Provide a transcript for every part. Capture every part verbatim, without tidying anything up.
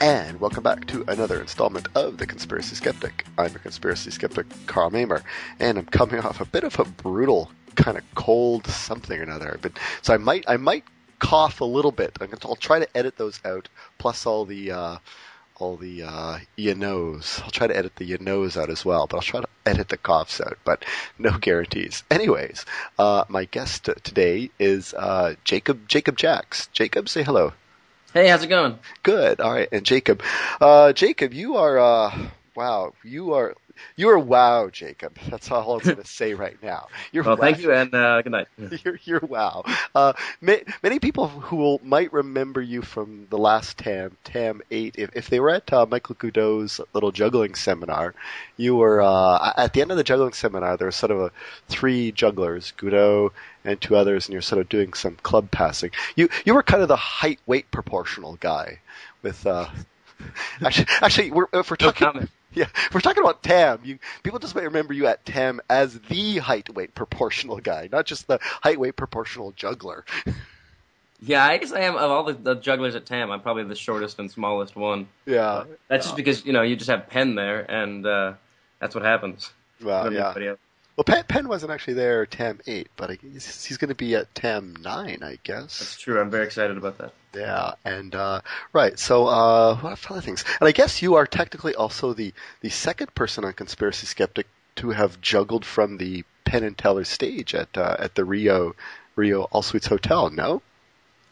And welcome back to another installment of The Conspiracy Skeptic. I'm your conspiracy skeptic, Carl Mamer, and I'm coming off a bit of a brutal, kind of cold something or another. But, so I might I might cough a little bit. I'm gonna, I'll try to edit those out, plus all the uh, all the uh, you knows. I'll try to edit the you knows out as well, but I'll try to edit the coughs out, but no guarantees. Anyways, uh, my guest today is uh, Jacob Jacob Jax. Jacob, say hello. Hey, how's it going? Good. All right. And Jacob, uh, Jacob, you are, uh, wow, you are, you are wow, Jacob. That's all I'm going to say right now. You're well, wow. Thank you, and uh, good night. You're, you're wow. Uh, may, many people who will, might remember you from the last TAM, TAM eight, if, if they were at uh, Michael Goudeau's little juggling seminar, you were, uh, at the end of the juggling seminar, there was sort of a three jugglers, Goudeau, and two others, and you're sort of doing some club passing. You you were kind of the height weight proportional guy, with uh, actually actually we're if we're talking no yeah if we're talking about TAM. You people just might remember you at TAM as the height weight proportional guy, not just the height weight proportional juggler. Yeah, I guess I am. Of all the, the jugglers at TAM, I'm probably the shortest and smallest one. Yeah, that's yeah. just because you know you just have Penn there, and uh, that's what happens. Well, yeah. Well, Penn, Penn wasn't actually there at TAM eight, but I guess he's going to be at TAM nine, I guess. That's true. I'm very excited about that. Yeah, and uh, right. So, uh, what other things? And I guess you are technically also the, the second person on Conspiracy Skeptic to have juggled from the Penn and Teller stage at uh, at the Rio Rio All Suites Hotel. No,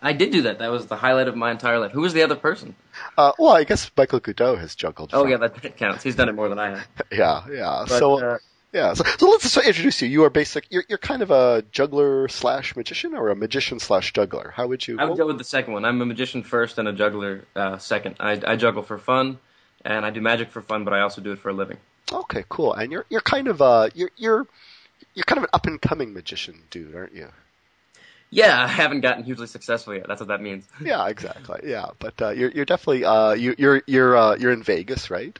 I did do that. That was the highlight of my entire life. Who was the other person? Uh, well, I guess Michael Goudeau has juggled. Oh, from. yeah, that counts. He's done it more than I have. yeah, yeah. But, so. Uh, Yeah, so, so let's just introduce you. You are basic. You're you're kind of a juggler slash magician, or a magician slash juggler. How would you? I would go with the second one. I'm a magician first and a juggler uh, second. I, I juggle for fun, and I do magic for fun, but I also do it for a living. Okay, cool. And you're you're kind of uh you're you're you're kind of an up and coming magician, dude, aren't you? Yeah, I haven't gotten hugely successful yet. That's what that means. Yeah, exactly. Yeah, but uh, you're you're definitely uh you you're you're uh, you're in Vegas, right?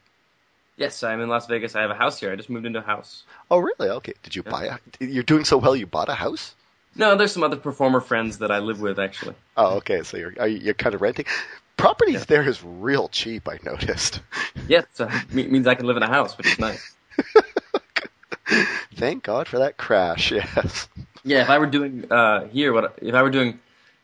Yes, I'm in Las Vegas. I have a house here. I just moved into a house. Oh, really? Okay. Did you yeah. buy a – you're doing so well you bought a house? No, there's some other performer friends that I live with, actually. Oh, okay. So you're you're kind of renting. Properties yeah. there is real cheap, I noticed. Yes. Uh, it means I can live in a house, which is nice. Thank God for that crash, yes. Yeah, if I were doing uh, here what – if I were doing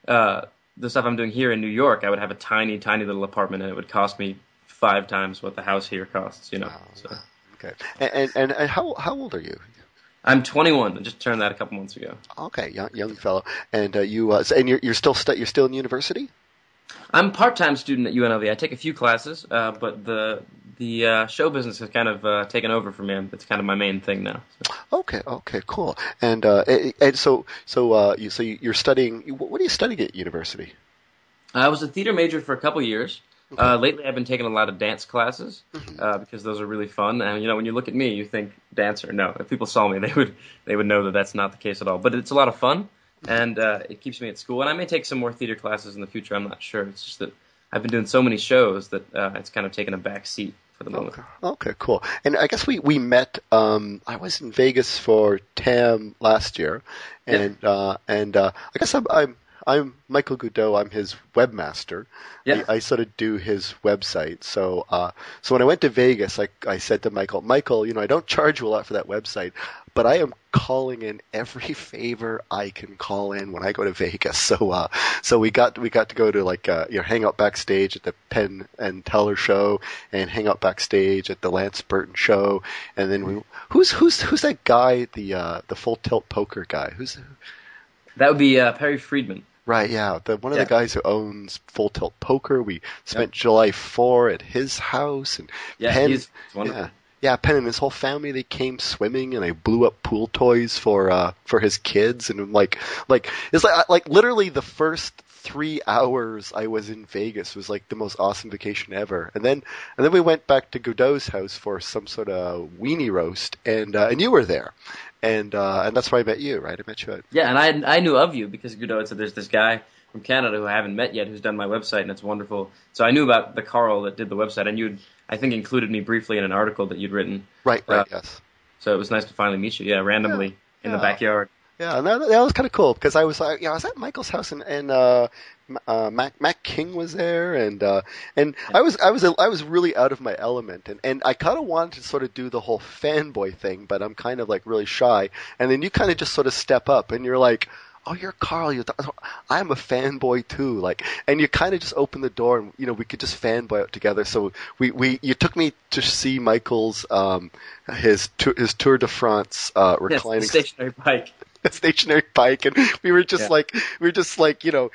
uh, the stuff I'm doing here in New York, I would have a tiny, tiny little apartment, and it would cost me – five times what the house here costs, you know. Oh, so. Okay. And, and and how how old are you? I'm twenty-one. I just turned that a couple months ago. Okay, young, young fellow. And uh, you uh, and you're you're still stu- you're still in university? I'm a part-time student at U N L V. I take a few classes, uh, but the the uh, show business has kind of uh, taken over for me. It's kind of my main thing now. So. Okay. Okay. Cool. And uh, and so so uh, you so you're studying. What are you studying at university? I was a theater major for a couple years. Okay. Uh, lately, I've been taking a lot of dance classes uh, because those are really fun. And you know, when you look at me, you think dancer. No, if people saw me, they would they would know that that's not the case at all. But it's a lot of fun, and uh, it keeps me at school. And I may take some more theater classes in the future. I'm not sure. It's just that I've been doing so many shows that uh, it's kind of taken a back seat for the moment. Okay, okay, cool. And I guess we we met. Um, I was in Vegas for TAM last year, and yeah. uh, and uh, I guess I'm. I'm I'm Michael Goudeau. I'm his webmaster. Yeah. I, I sort of do his website. So uh, so when I went to Vegas, I, I said to Michael, Michael, you know, I don't charge you a lot for that website, but I am calling in every favor I can call in when I go to Vegas. So uh, so we got we got to go to like uh, you know hang out backstage at the Penn and Teller show, and hang out backstage at the Lance Burton show, and then we who's who's who's that guy the uh, the Full Tilt Poker guy? Who's that would be uh, Perry Friedman. Right, yeah. The, one of yeah. the guys who owns Full Tilt Poker. We spent yep. July fourth at his house. And yeah, Penn, he's wonderful. Yeah, yeah, Penn and his whole family, they came swimming, and they blew up pool toys for uh, for his kids. And like, like it's like, like literally the first three hours I was in Vegas was like the most awesome vacation ever. And then and then we went back to Goudeau's house for some sort of weenie roast, and uh, and you were there. And uh, and that's why I met you, right? I met you. At- yeah, and I I knew of you because Goudeau said there's this guy from Canada who I haven't met yet who's done my website, and it's wonderful. So I knew about the Carl that did the website, and you'd I think included me briefly in an article that you'd written. Right, right, uh, yes. So it was nice to finally meet you. Yeah, randomly yeah, in yeah. the backyard. Yeah, no, that was kind of cool because I was like, yeah, I was at Michael's house and, and uh, uh, Mac Mac King was there, and uh, and yeah. I was I was I was really out of my element, and, and I kind of wanted to sort of do the whole fanboy thing, but I'm kind of like really shy, and then you kind of just sort of step up, and you're like, oh, you're Carl, you're th- I'm a fanboy too, like, and you kind of just open the door, and you know we could just fanboy out together. So we, we you took me to see Michael's um his tu- his Tour de France uh, reclining yes, stationary bike. stationary bike, and we were just yeah. like we were just like you know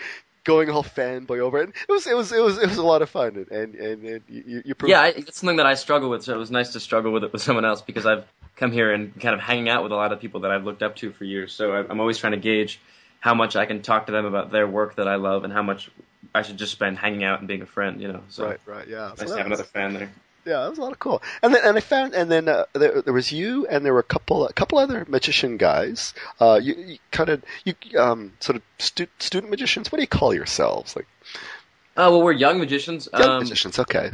going all fanboy over it, and it was it was it was it was a lot of fun, and and, and, and you, you proved yeah I, it's something that I struggle with, so it was nice to struggle with it with someone else, because I've come here and kind of hanging out with a lot of people that I've looked up to for years, so I'm always trying to gauge how much I can talk to them about their work that I love, and how much I should just spend hanging out and being a friend, you know. So right right yeah nice so to have another fan there. Yeah, that was a lot of cool. And then, and I found, and then uh, there, there was you, and there were a couple, a couple other magician guys. Uh, you, you kind of, you um, sort of stu- student magicians. What do you call yourselves? Like, oh uh, well, we're young magicians. Young um, magicians, okay.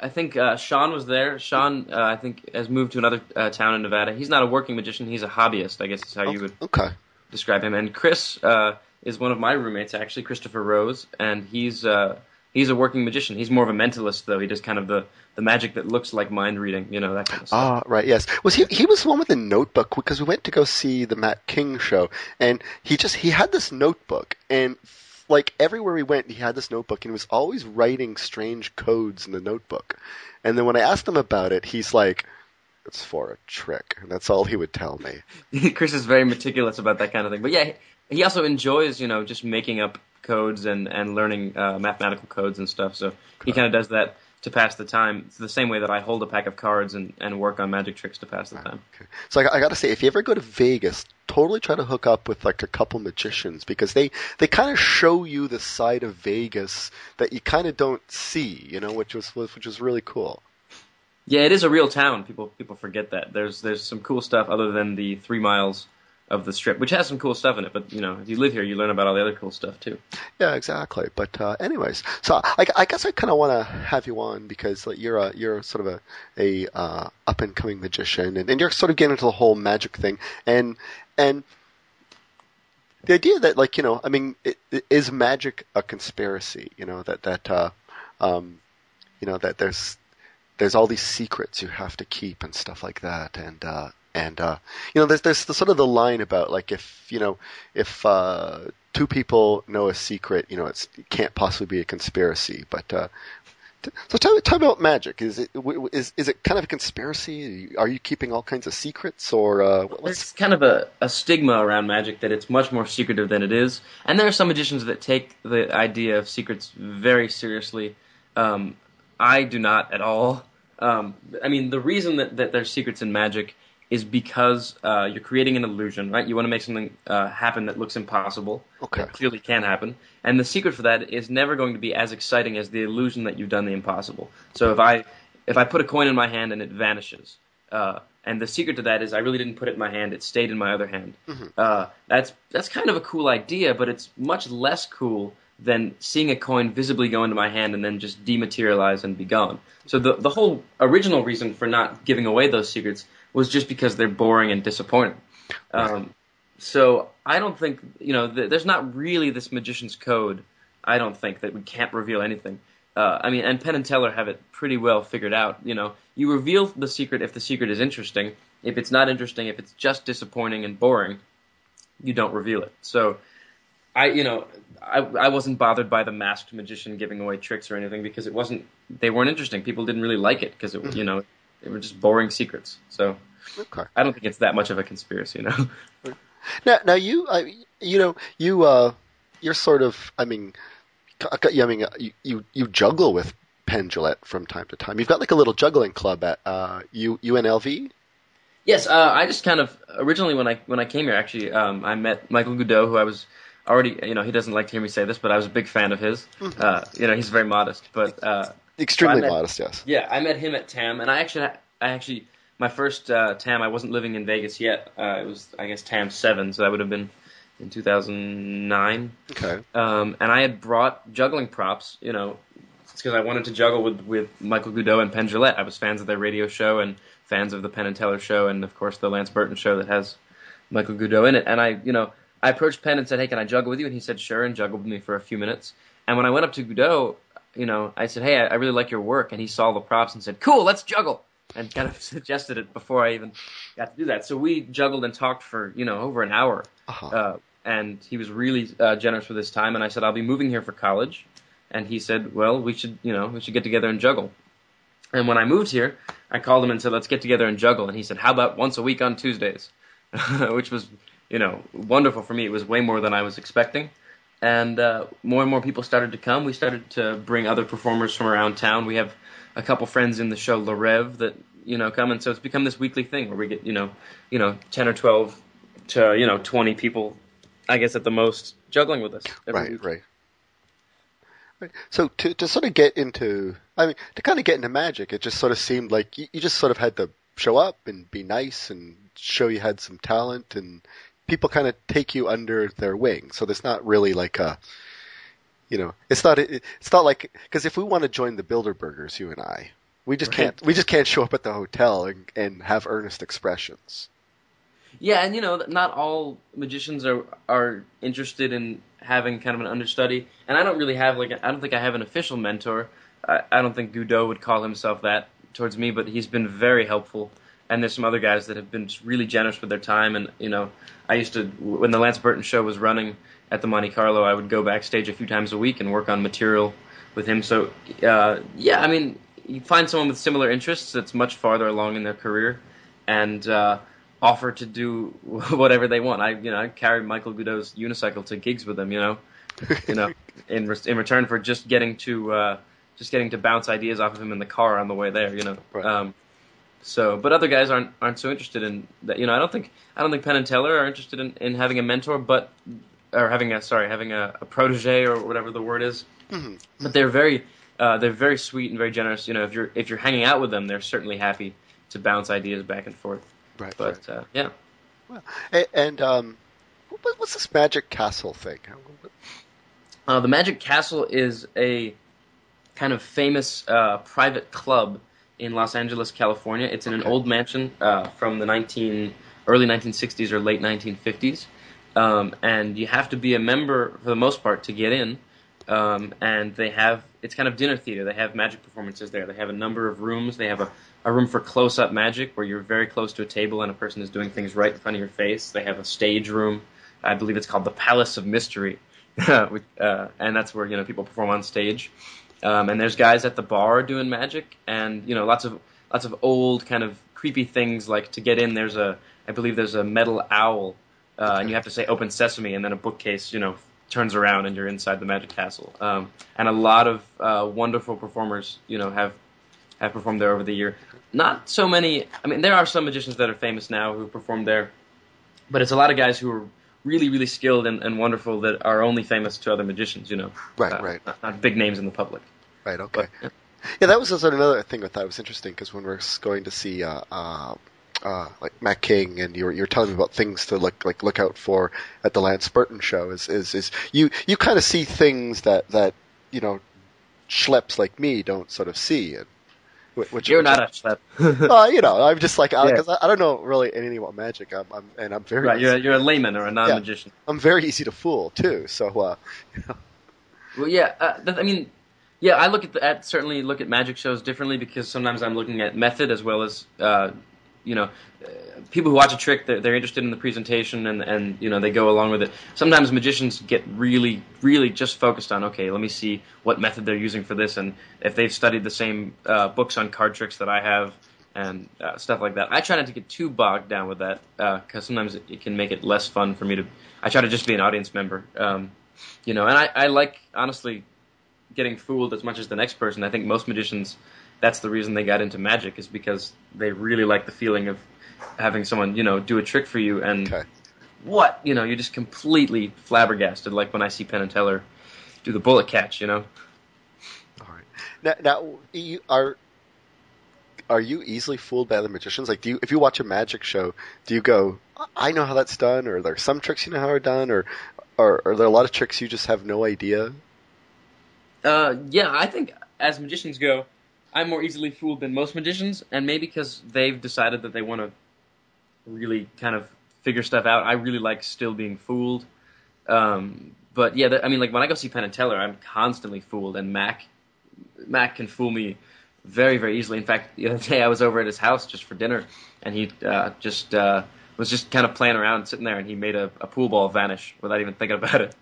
I think uh, Sean was there. Sean, uh, I think, has moved to another uh, town in Nevada. He's not a working magician. He's a hobbyist, I guess is how oh, you would okay. describe him. And Chris uh, is one of my roommates, actually, Christopher Rose, and he's. Uh, He's a working magician. He's more of a mentalist, though. He does kind of the, the magic that looks like mind reading, you know, that kind of stuff. Ah, right, yes. Was he he was the one with the notebook, because we went to go see the Matt King show, and he just he had this notebook, and like everywhere we went, he had this notebook, and he was always writing strange codes in the notebook. And then when I asked him about it, he's like, "It's for a trick," and that's all he would tell me. Chris is very meticulous about that kind of thing, but yeah, he also enjoys, you know, just making up codes and, and learning uh, mathematical codes and stuff, so he kind of does that to pass the time. It's the same way that I hold a pack of cards and, and work on magic tricks to pass the time. Okay. So I, I got to say, if you ever go to Vegas, totally try to hook up with like a couple magicians, because they, they kind of show you the side of Vegas that you kind of don't see, you know, which was which was really cool. Yeah, it is a real town. People people forget that. There's there's some cool stuff other than the three miles of the Strip, which has some cool stuff in it, but you know, if you live here, you learn about all the other cool stuff too. Yeah, exactly. But uh, anyways, so I, I guess I kind of want to have you on because like, you're a you're sort of a, a uh, up and coming magician, and, and you're sort of getting into the whole magic thing, and and the idea that like you know, I mean, it, it, is magic a conspiracy? You know that that uh, um, you know that there's there's all these secrets you have to keep and stuff like that, and. Uh, And, uh, you know, there's, there's the, sort of the line about, like, if, you know, if uh, two people know a secret, you know, it's, it can't possibly be a conspiracy. But uh, t- so tell, tell me about magic. Is it, w- is, is it kind of a conspiracy? Are you keeping all kinds of secrets? Or uh, what's... There's kind of a, a stigma around magic that it's much more secretive than it is. And there are some magicians that take the idea of secrets very seriously. Um, I do not at all. Um, I mean, the reason that, that there's secrets in magic is because uh, you're creating an illusion, right? You want to make something uh, happen that looks impossible, okay. that clearly can happen. And the secret for that is never going to be as exciting as the illusion that you've done the impossible. So if I if I put a coin in my hand and it vanishes, uh, and the secret to that is I really didn't put it in my hand, it stayed in my other hand. Mm-hmm. Uh, that's that's kind of a cool idea, but it's much less cool than seeing a coin visibly go into my hand and then just dematerialize and be gone. So the the whole original reason for not giving away those secrets was just because they're boring and disappointing. Right. Um, so I don't think, you know, th- there's not really this magician's code, I don't think, that we can't reveal anything. Uh, I mean, and Penn and Teller have it pretty well figured out, you know. You reveal the secret if the secret is interesting. If it's not interesting, if it's just disappointing and boring, you don't reveal it. So I, you know, I, I wasn't bothered by the masked magician giving away tricks or anything because it wasn't, they weren't interesting. People didn't really like it because it, mm-hmm. you know, they were just boring secrets. So okay. I don't think it's that much of a conspiracy, you know. Now, now you, I, you know, you, uh, you're sort of, I mean, I mean, you, you, you juggle with Penn Jillette from time to time. You've got like a little juggling club at uh, U N L V. Yes, uh, I just kind of originally when I when I came here, actually, um, I met Michael Goudeau, who I was. Already, you know, he doesn't like to hear me say this, but I was a big fan of his. Mm-hmm. Uh, you know, he's very modest, but uh, extremely so met, modest, yes. Yeah, I met him at TAM, and I actually, I actually, my first uh, TAM, I wasn't living in Vegas yet. Uh, it was, I guess, TAM seven, so that would have been in two thousand nine. Okay. Um, and I had brought juggling props, you know, because I wanted to juggle with, with Michael Goudeau and Penn Jillette. I was fans of their radio show and fans of the Penn and Teller show, and of course the Lance Burton show that has Michael Goudeau in it. And I, you know, I approached Penn and said, "Hey, can I juggle with you?" And he said, "Sure," and juggled with me for a few minutes. And when I went up to Goudeau, you know, I said, "Hey, I, I really like your work." And he saw the props and said, "Cool, let's juggle." And kind of suggested it before I even got to do that. So we juggled and talked for, you know, over an hour. Uh-huh. Uh, and he was really uh, generous with his time. And I said, "I'll be moving here for college." And he said, "Well, we should, you know, we should get together and juggle." And when I moved here, I called him and said, "Let's get together and juggle." And he said, "How about once a week on Tuesdays?" Which was, you know, wonderful for me. It was way more than I was expecting. And uh, more and more people started to come. We started to bring other performers from around town. We have a couple friends in the show, La Rev, that, you know, come. And so it's become this weekly thing where we get, you know, you know, ten or twelve to, you know, twenty people, I guess, at the most, juggling with us. Right, week. right. Right. So to to sort of get into, I mean, to kind of get into magic, it just sort of seemed like you, you just sort of had to show up and be nice and show you had some talent, and people kind of take you under their wing. So there's not really like a, you know, it's not it, it's not like, because if we want to join the Bilderbergers, you and I, we just right. can't we just can't show up at the hotel and, and have earnest expressions. Yeah, and you know, not all magicians are are interested in having kind of an understudy, and I don't really have like I don't think I have an official mentor. I, I don't think Goudeau would call himself that towards me, but he's been very helpful. And there's some other guys that have been really generous with their time. And you know, I used to, when the Lance Burton show was running at the Monte Carlo, I would go backstage a few times a week and work on material with him. So uh, yeah, I mean, you find someone with similar interests that's much farther along in their career, and uh, offer to do whatever they want. I, you know, I carried Michael Goudeau's unicycle to gigs with him, you know, you know, in re- in return for just getting to uh, just getting to bounce ideas off of him in the car on the way there, you know. Right. Um, so, but other guys aren't aren't so interested in that, you know. I don't think I don't think Penn and Teller are interested in, in having a mentor, but or having a sorry having a, a protege or whatever the word is. Mm-hmm. But they're very uh, they're very sweet and very generous. You know, if you're if you're hanging out with them, they're certainly happy to bounce ideas back and forth. Right, but right. Uh, yeah. Well, and, and um, what, what's this Magic Castle thing? Uh, the Magic Castle is a kind of famous uh, private club in Los Angeles, California. It's in okay. an old mansion uh, from the nineteen early nineteen sixties or late nineteen fifties, um, and you have to be a member for the most part to get in. Um, and they have it's kind of dinner theater. They have magic performances there. They have a number of rooms. They have a A room for close-up magic, where you're very close to a table and a person is doing things right in front of your face. They have a stage room. I believe it's called the Palace of Mystery, With, uh, and that's where, you know, people perform on stage. Um, and there's guys at the bar doing magic, and you know, lots of lots of old kind of creepy things. Like to get in, there's a I believe there's a metal owl, uh, and you have to say "Open Sesame," and then a bookcase, you know, turns around and you're inside the Magic Castle. Um, and a lot of uh, wonderful performers, you know, have. have performed there over the year. Not so many, I mean, there are some magicians that are famous now who performed there, but it's a lot of guys who are really, really skilled and, and wonderful that are only famous to other magicians, you know. Right, uh, right. Not, not big names in the public. Right, okay. But, yeah. yeah, that was another thing I thought was interesting, because when we were going to see uh, uh, uh, like Mac King, and you were, you were telling me about things to look like look out for at the Lance Burton show, is is, is you, you kind of see things that, that, you know, schleps like me don't sort of see, and Which, You're which, not a schlep. uh, you know, I'm just like, I, yeah. cause I, I don't know really anything about magic, I'm, I'm, and I'm very... Right, you're, you're a layman or a non-magician. Yeah, I'm very easy to fool, too, so... Uh, you know. Well, yeah, uh, th- I mean, yeah, I look at, the, at certainly look at magic shows differently, because sometimes I'm looking at method as well as, uh, you know, uh, people who watch a trick, they're, they're interested in the presentation, and, and, you know, they go along with it. Sometimes magicians get really, really just focused on, okay, let me see what method they're using for this, and if they've studied the same uh, books on card tricks that I have, and uh, stuff like that. I try not to get too bogged down with that, because uh, sometimes it, it can make it less fun for me to... I try to just be an audience member, um, you know, and I, I like, honestly, getting fooled as much as the next person. I think most magicians... That's the reason they got into magic, is because they really like the feeling of having someone, you know, do a trick for you, and okay. what, you know, you're just completely flabbergasted, like when I see Penn and Teller do the bullet catch, you know. All right. Now, now you are are you easily fooled by other magicians? Like, do you, if you watch a magic show, do you go, I know how that's done, or there are some tricks you know how are done, or, or are there a lot of tricks you just have no idea? Uh, yeah, I think as magicians go, I'm more easily fooled than most magicians, and maybe because they've decided that they want to really kind of figure stuff out. I really like still being fooled. Um, but yeah, that, I mean, like when I go see Penn and Teller, I'm constantly fooled, and Mac, Mac can fool me very, very easily. In fact, the other day I was over at his house just for dinner, and he uh, just uh, was just kind of playing around, sitting there, and he made a, a pool ball vanish without even thinking about it.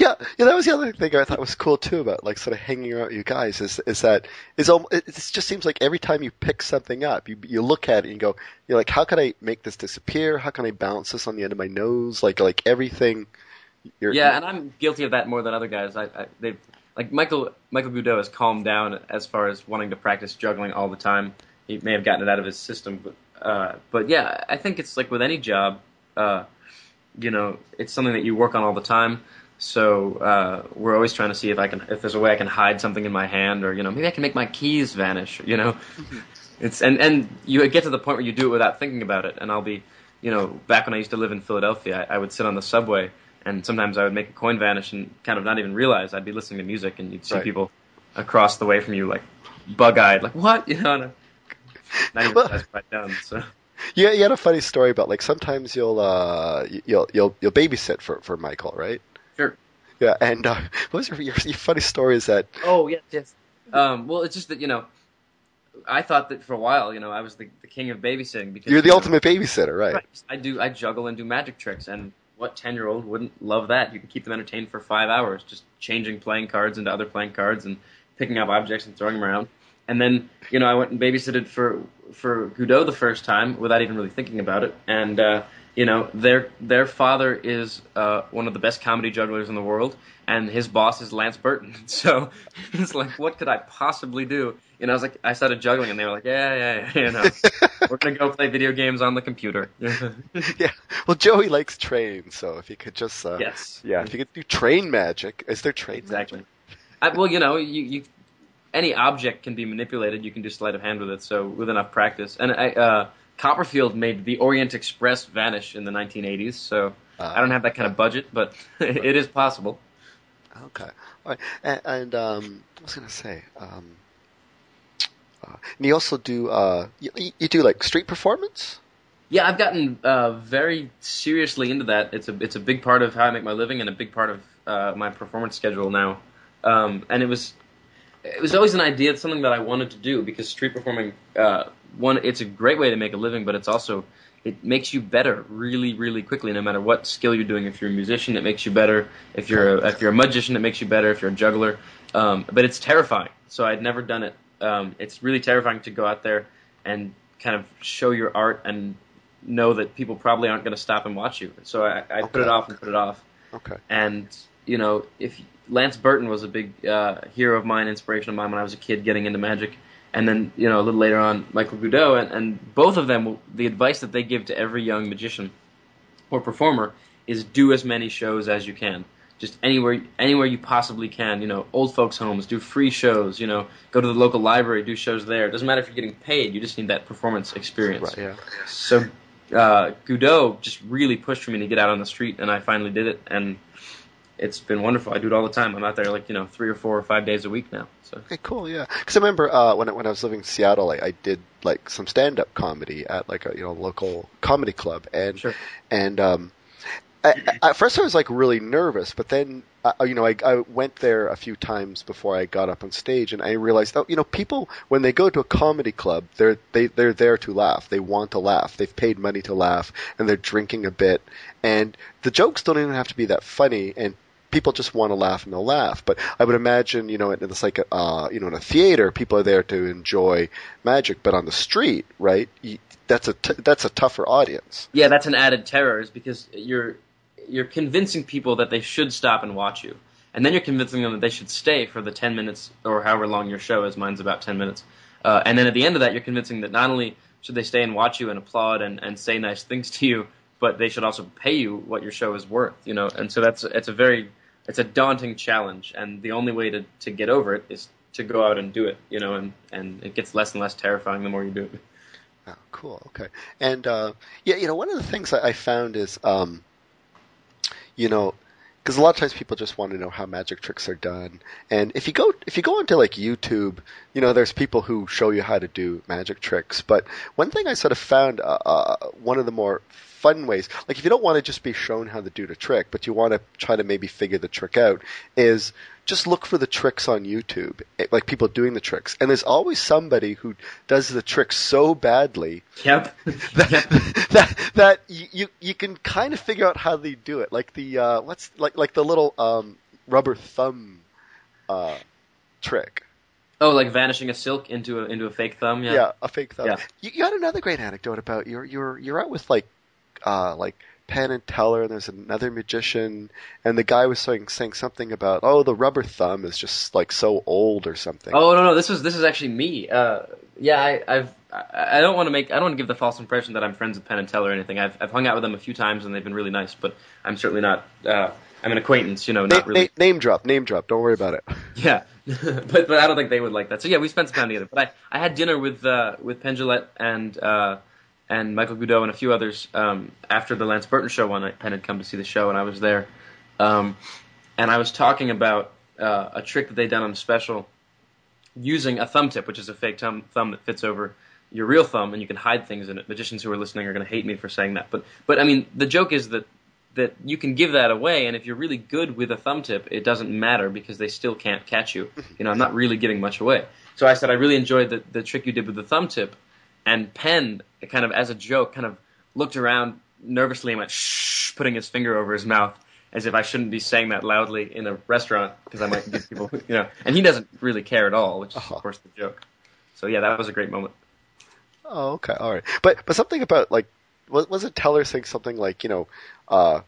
yeah, yeah, that was the other thing I thought was cool too about like sort of hanging out with you guys is is that is it just seems like every time you pick something up, you you look at it and you go, you're like, how can I make this disappear? How can I bounce this on the end of my nose? Like like everything. You're, yeah, you're, and I'm guilty of that more than other guys. I, I they've. Like, Michael Michael Goudeau has calmed down as far as wanting to practice juggling all the time. He may have gotten it out of his system. But, uh, but yeah, I think it's like with any job, uh, you know, it's something that you work on all the time. So uh, we're always trying to see if I can, if there's a way I can hide something in my hand, or, you know, maybe I can make my keys vanish, you know. it's and, and you get to the point where you do it without thinking about it. And I'll be, you know, back when I used to live in Philadelphia, I, I would sit on the subway. And sometimes I would make a coin vanish and kind of not even realize. I'd be listening to music, and you'd see right. people across the way from you, like bug-eyed, like what? You know, not even well, realize what I'd done. So. You, you had a funny story about like sometimes you'll uh, you'll you'll you'll babysit for, for Michael, right? Sure. Yeah, and uh, what was your, your funny story? Is that? Oh yes, yes. Um, well, it's just that you know, I thought that for a while, you know, I was the, the king of babysitting because you're the you know, ultimate babysitter, right? right? I do. I juggle and do magic tricks and. What ten-year-old wouldn't love that? You can keep them entertained for five hours, just changing playing cards into other playing cards and picking up objects and throwing them around. And then, you know, I went and babysitted for for Goudeau the first time without even really thinking about it. And, uh, you know, their their father is uh, one of the best comedy jugglers in the world, and his boss is Lance Burton. So it's like, what could I possibly do? And I was like, I started juggling, and they were like, yeah, yeah, yeah, you know, we're going to go play video games on the computer. yeah. Well, Joey likes trains, so if you could just, uh, yes. yeah, if you could do train magic, is there train exactly. magic? Exactly. Well, you know, you, you, any object can be manipulated. You can do sleight of hand with it, so with enough practice. And I, uh, Copperfield made the Orient Express vanish in the nineteen eighties, so uh, I don't have that kind of budget, but it is possible. Okay. All right. And, and um, I was going to say... Um, Uh, and you also do uh, you, you do like street performance? Yeah, I've gotten uh, very seriously into that. It's a it's a big part of how I make my living and a big part of uh, my performance schedule now. Um, and it was it was always an idea, it's something that I wanted to do because street performing uh, one it's a great way to make a living, but it's also it makes you better really really quickly no matter what skill you're doing. If you're a musician, it makes you better. If you're a, if you're a magician, it makes you better. If you're a juggler, um, but it's terrifying. So I'd never done it. Um, it's really terrifying to go out there and kind of show your art and know that people probably aren't going to stop and watch you. So I, I okay. put it off and put it off. Okay. And, you know, if Lance Burton was a big uh, hero of mine, inspiration of mine when I was a kid getting into magic. And then, you know, a little later on, Michael Goudeau. And, and both of them, the advice that they give to every young magician or performer is do as many shows as you can. Just anywhere anywhere you possibly can, you know, old folks' homes, do free shows, you know, go to the local library, do shows there. It doesn't matter if you're getting paid, you just need that performance experience. Right, yeah. So uh, Goudeau just really pushed for me to get out on the street, and I finally did it, and it's been wonderful. I do it all the time. I'm out there like, you know, three or four or five days a week now. So. Okay, cool, yeah. Because I remember uh, when, I, when I was living in Seattle, I, I did, like, some stand-up comedy at, like, a you know local comedy club, and sure. and um I, at first I was like really nervous, but then uh, you know I, I went there a few times before I got up on stage, and I realized oh you know people when they go to a comedy club they're they they're there to laugh, they want to laugh, they've paid money to laugh, and they're drinking a bit, and the jokes don't even have to be that funny, and people just want to laugh and they'll laugh. But I would imagine you know it's like a, uh, you know in a theater people are there to enjoy magic, but on the street right you, that's a t- that's a tougher audience. Yeah, that's an added terror is because you're. You're convincing people that they should stop and watch you. And then you're convincing them that they should stay for the ten minutes or however long your show is. Mine's about ten minutes. Uh, and then at the end of that, you're convincing that not only should they stay and watch you and applaud and, and say nice things to you, but they should also pay you what your show is worth, you know. And so that's it's a very – it's a daunting challenge. And the only way to, to get over it is to go out and do it, you know, and, and it gets less and less terrifying the more you do it. Oh, cool. Okay. And, uh, yeah, you know, one of the things I found is um, – you know, because a lot of times people just want to know how magic tricks are done. And if you go if you go into like YouTube, you know, there's people who show you how to do magic tricks. But one thing I sort of found, uh, uh, one of the more fun ways. Like if you don't want to just be shown how to do the trick, but you want to try to maybe figure the trick out, is just look for the tricks on YouTube, like people doing the tricks. And there's always somebody who does the trick so badly yep. that, yep. that that you you can kind of figure out how they do it. Like the uh, what's like like the little um, rubber thumb uh, trick. Oh, like vanishing a silk into a, into a fake thumb. Yeah, yeah a fake thumb. Yeah. You, you had another great anecdote about you're you're you're out with like uh, like Penn and Teller, and there's another magician, and the guy was saying saying something about oh the rubber thumb is just like so old or something. Oh no no this was this is actually me. Uh, yeah I, I've I don't want to make I don't want to give the false impression that I'm friends with Penn and Teller or anything. I've I've hung out with them a few times and they've been really nice, but I'm certainly not. Uh, I'm an acquaintance, you know, not name, really. Name drop, name drop. Don't worry about it. Yeah, but but I don't think they would like that. So yeah, we spent some time together. But I, I had dinner with uh, with Penn Jillette and uh, and Michael Goudeau and a few others um, after the Lance Burton show one night. Penn had come to see the show and I was there, um, and I was talking about uh, a trick that they'd done on a special using a thumb tip, which is a fake thumb thumb that fits over your real thumb, and you can hide things in it. Magicians who are listening are going to hate me for saying that, but but I mean the joke is that. that you can give that away, and if you're really good with a thumb tip, it doesn't matter because they still can't catch you. You know, I'm not really giving much away. So I said, I really enjoyed the, the trick you did with the thumb tip, and Penn, kind of as a joke, kind of looked around nervously and went, shh, putting his finger over his mouth as if I shouldn't be saying that loudly in a restaurant because I might give people, you know. And he doesn't really care at all, which is, uh-huh. of course, the joke. So, yeah, that was a great moment. Oh, okay, all right. But, but something about, like, wasn't Teller saying something like, you know, uh,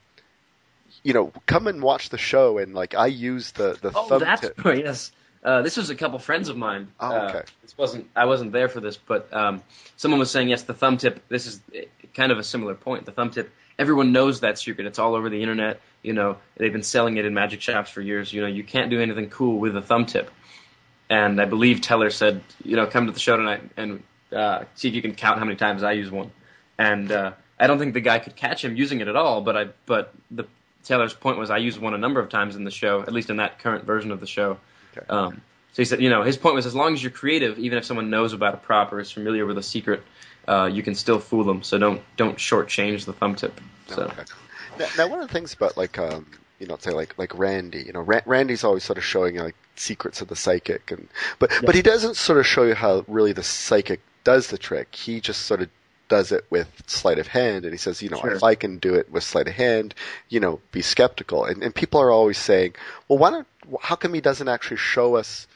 you know, come and watch the show, and like I use the the oh, thumb that's tip. Right, yes. Uh, this was a couple friends of mine. Oh, okay. Uh, this wasn't I wasn't there for this, but um, someone was saying yes, the thumb tip. This is kind of a similar point. The thumb tip. Everyone knows that secret. It's all over the internet. You know, they've been selling it in magic shops for years. You know, you can't do anything cool with a thumb tip. And I believe Teller said, you know, come to the show tonight and uh, see if you can count how many times I use one. And uh, I don't think the guy could catch him using it at all, but I but the Taylor's point was I used one a number of times in the show, at least in that current version of the show. Okay. Um, so he said, you know, his point was as long as you're creative, even if someone knows about a prop or is familiar with a secret, uh, you can still fool them. So don't don't shortchange the thumb tip. So. Okay. Now, now, one of the things about like um, you know, say like like Randy, you know, Ra- Randy's always sort of showing like secrets of the psychic, and but yeah. but he doesn't sort of show you how really the psychic does the trick. He just sort of does it with sleight of hand, and he says, you know, sure. if I can do it with sleight of hand, you know, be skeptical. And, and people are always saying, well, why don't? How come he doesn't actually show us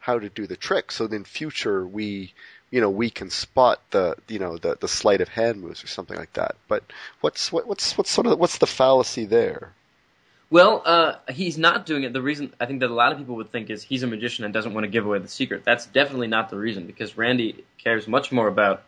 how to do the trick? So in future, we, you know, we can spot the, you know, the, the sleight of hand moves or something like that. But what's what, what's what's sort of what's the fallacy there? Well, uh, he's not doing it. The reason I think that a lot of people would think is he's a magician and doesn't want to give away the secret. That's definitely not the reason, because Randy cares much more about.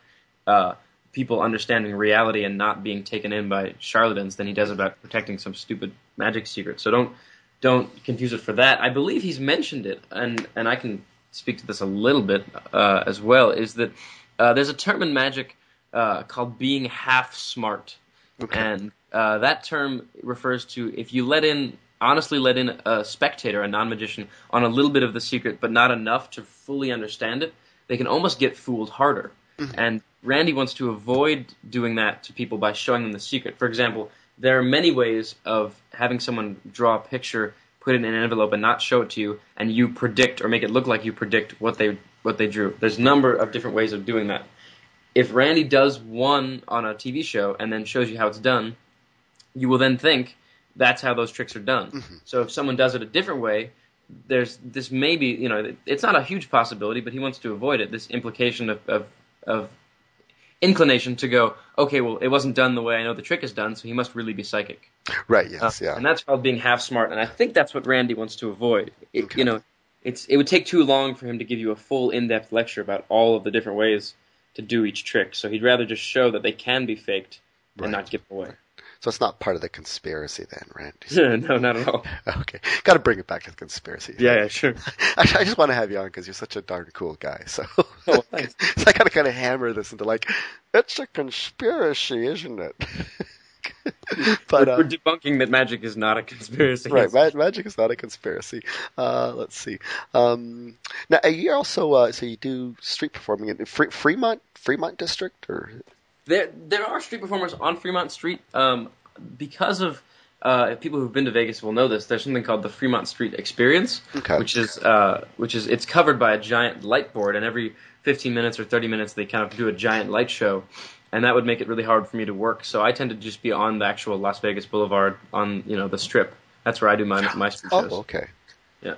Uh, people understanding reality and not being taken in by charlatans than he does about protecting some stupid magic secret. So don't don't confuse it for that. I believe he's mentioned it, and, and I can speak to this a little bit uh, as well, is that uh, there's a term in magic uh, called being half smart. Okay. And uh, that term refers to if you let in, honestly let in a spectator, a non-magician, on a little bit of the secret but not enough to fully understand it, they can almost get fooled harder. Mm-hmm. And Randy wants to avoid doing that to people by showing them the secret. For example, there are many ways of having someone draw a picture, put it in an envelope, and not show it to you, and you predict or make it look like you predict what they what they drew. There's a number of different ways of doing that. If Randy does one on a T V show and then shows you how it's done, you will then think that's how those tricks are done. Mm-hmm. So if someone does it a different way, there's this maybe, you know, it's not a huge possibility, but he wants to avoid it, this implication of of, of inclination to go, okay, well, it wasn't done the way I know the trick is done, so he must really be psychic. Right, yes, uh, yeah. And that's called being half smart, and I think that's what Randy wants to avoid. It, okay. You know, it's it would take too long for him to give you a full in-depth lecture about all of the different ways to do each trick, so he'd rather just show that they can be faked right. and not give away. Right. So it's not part of the conspiracy then, Randy? No, not at all. Okay. Got to bring it back to the conspiracy. Yeah, yeah, sure. I, I just want to have you on because you're such a darn cool guy. So, oh, well, thanks. So I got to kind of hammer this into like, it's a conspiracy, isn't it? But, we're, uh, we're debunking that magic is not a conspiracy. Right, ma- magic is not a conspiracy. Uh, let's see. Um, now, you're also, uh, so you do street performing in Fre- Fremont Fremont District? or There there are street performers on Fremont Street um, because of uh, people who've been to Vegas will know this. There's something called the Fremont Street Experience, okay. which is uh, which is it's covered by a giant light board, and every fifteen minutes or thirty minutes they kind of do a giant light show, and that would make it really hard for me to work. So I tend to just be on the actual Las Vegas Boulevard on you know the Strip. That's where I do my my street shows. Oh, okay. Yeah.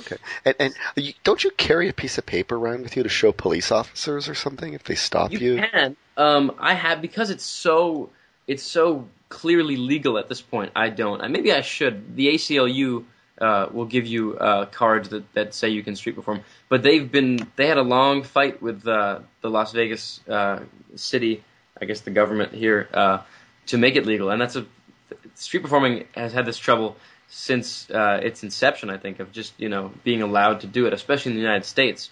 Okay. And, and you, don't you carry a piece of paper around with you to show police officers or something if they stop you? You can. Um, I have because it's so it's so clearly legal at this point. I don't. I, maybe I should. The A C L U uh, will give you uh, cards that, that say you can street perform, but they've been they had a long fight with uh, the Las Vegas uh, city, I guess the government here, uh, to make it legal. And that's a street performing has had this trouble since uh, its inception, I think, of just, you know, being allowed to do it, especially in the United States.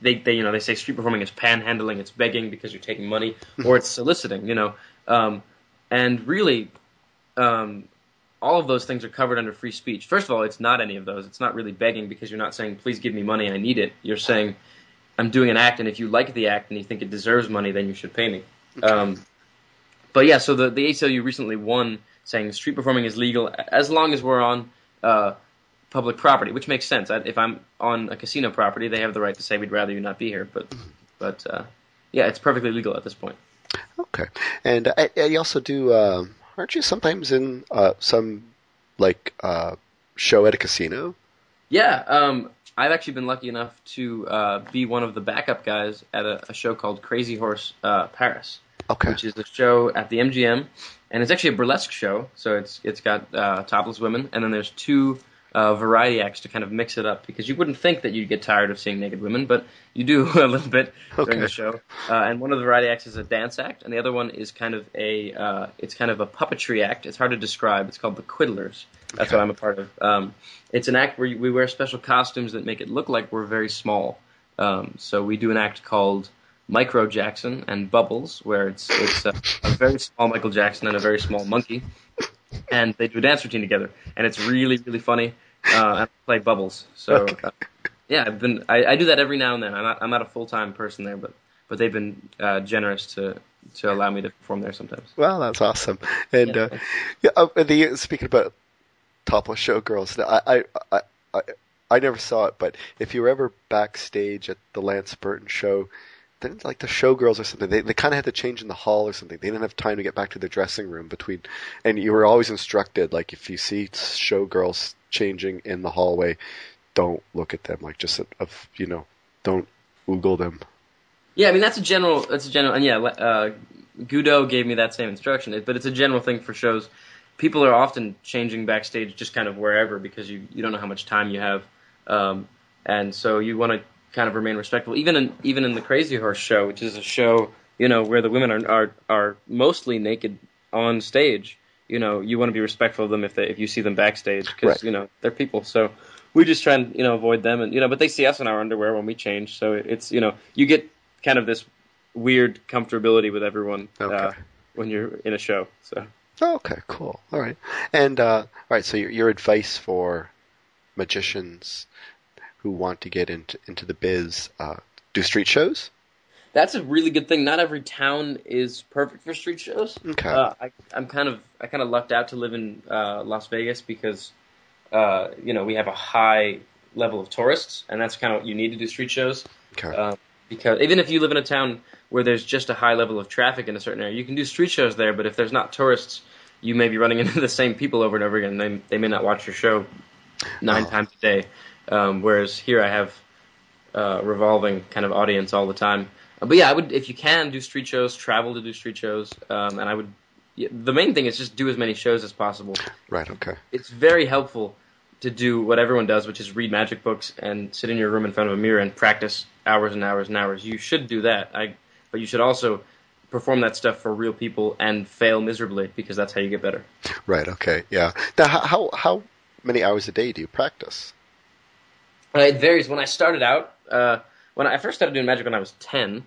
They, they you know, they say street performing is panhandling, it's begging because you're taking money, or it's soliciting, you know. Um, and really, um, all of those things are covered under free speech. First of all, it's not any of those. It's not really begging because you're not saying, please give me money, I need it. You're saying, I'm doing an act, and if you like the act and you think it deserves money, then you should pay me. Okay. Um, but, yeah, so the, the A C L U recently won saying street performing is legal as long as we're on uh, public property, which makes sense. I, if I'm on a casino property, they have the right to say we'd rather you not be here. But, but uh, yeah, it's perfectly legal at this point. Okay. And uh, you also do uh, – aren't you sometimes in uh, some, like, uh, show at a casino? Yeah. Um, I've actually been lucky enough to uh, be one of the backup guys at a, a show called Crazy Horse uh, Paris. Okay. Which is the show at the M G M, and it's actually a burlesque show, so it's it's got uh, topless women, and then there's two uh, variety acts to kind of mix it up, because you wouldn't think that you'd get tired of seeing naked women, but you do a little bit okay. during the show. Uh, and one of the variety acts is a dance act, and the other one is kind of a uh, it's kind of a puppetry act. It's hard to describe. It's called The Quidlers. That's okay. what I'm a part of. Um, it's an act where we wear special costumes that make it look like we're very small. Um, so we do an act called Micro Jackson and Bubbles, where it's it's a, a very small Michael Jackson and a very small monkey, and they do a dance routine together, and it's really really funny. Uh, I play Bubbles, so okay. uh, yeah, I've been I, I do that every now and then. I'm not I'm not a full time person there, but but they've been uh, generous to to allow me to perform there sometimes. Well, that's awesome. And yeah, uh, yeah uh, the speaking about topless showgirls, I I I I never saw it, but if you were ever backstage at the Lance Burton show. They didn't like the showgirls or something. They they kind of had to change in the hall or something. They didn't have time to get back to the dressing room between. And you were always instructed, like, if you see showgirls changing in the hallway, don't look at them. Like, just, of you know, don't oogle them. Yeah, I mean, that's a general, that's a general, and yeah, uh, Goudeau gave me that same instruction. But it's a general thing for shows. People are often changing backstage just kind of wherever because you, you don't know how much time you have. Um, and so you want to kind of remain respectful, even in even in the Crazy Horse show, which is a show you know where the women are are, are mostly naked on stage. You know, you want to be respectful of them if they, if you see them backstage because right. you know they're people. So we just try and you know avoid them, and you know, but they see us in our underwear when we change. So it's you know you get kind of this weird comfortability with everyone okay. uh, when you're in a show. So okay, cool, all right, and uh, all right. So your your advice for magicians who want to get into into the biz, uh, do street shows? That's a really good thing. Not every town is perfect for street shows. Okay. Uh, I, I'm kind of I kind of lucked out to live in uh, Las Vegas because uh, you know we have a high level of tourists, and that's kind of what you need to do street shows. Okay. Uh, because even if you live in a town where there's just a high level of traffic in a certain area, you can do street shows there. But if there's not tourists, you may be running into the same people over and over again. They they may not watch your show nine oh. times a day. Um, whereas here I have a uh, revolving kind of audience all the time. But yeah, I would, if you can, do street shows, travel to do street shows. Um, and I would, the main thing is just do as many shows as possible. Right, okay. It's very helpful to do what everyone does, which is read magic books and sit in your room in front of a mirror and practice hours and hours and hours. You should do that. I, but you should also perform that stuff for real people and fail miserably because that's how you get better. Right, okay, yeah. Now, how, how many hours a day do you practice? It varies. When I started out, uh, when I first started doing magic when I was ten,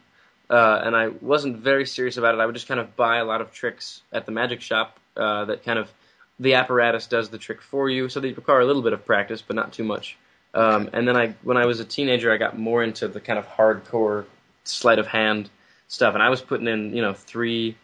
uh, and I wasn't very serious about it, I would just kind of buy a lot of tricks at the magic shop uh, that kind of the apparatus does the trick for you, so they require a little bit of practice, but not too much. Um, and then I, when I was a teenager, I got more into the kind of hardcore sleight of hand stuff. And I was putting in, you know, three,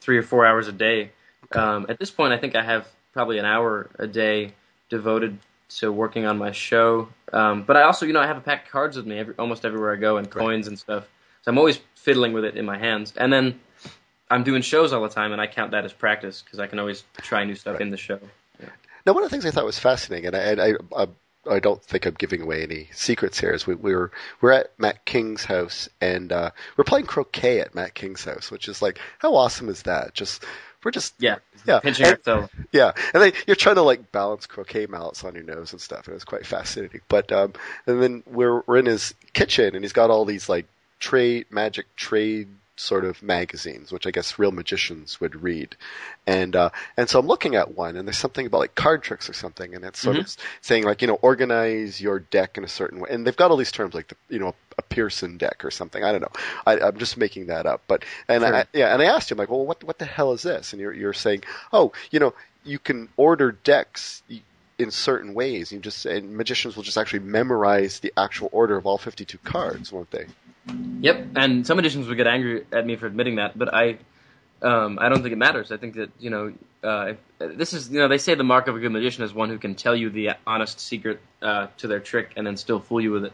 three or four hours a day. Um, at this point, I think I have probably an hour a day devoted to working on my show. Um, but I also, you know, I have a pack of cards with me every, almost everywhere I go, and coins right. and stuff. So I'm always fiddling with it in my hands. And then I'm doing shows all the time, and I count that as practice because I can always try new stuff right. in the show. Yeah. Now, one of the things I thought was fascinating, and I, and I, I I don't think I'm giving away any secrets here, is we, we were we're at Mac King's house, and uh, we're playing croquet at Mac King's house, which is like, how awesome is that? Just we're just yeah yeah pinching ourselves yeah, and then you're trying to like balance croquet mallets on your nose and stuff, and it was quite fascinating. But um, and then we're we're in his kitchen, and he's got all these like trade magic trade. sort of magazines, which I guess real magicians would read. And uh, and so I'm looking at one, and there's something about like card tricks or something, and it's sort mm-hmm. of saying like, you know, organize your deck in a certain way. And they've got all these terms like, the, you know, a Pearson deck or something. I don't know. I, I'm just making that up. But and sure. I, yeah, and I asked him like, well, what what the hell is this? And you're you're saying, oh, you know, you can order decks in certain ways. You just and magicians will just actually memorize the actual order of all fifty-two cards, won't they? Yep, and some magicians would get angry at me for admitting that, but I, um, I don't think it matters. I think that, you know, uh, this is, you know, they say the mark of a good magician is one who can tell you the honest secret uh, to their trick and then still fool you with it.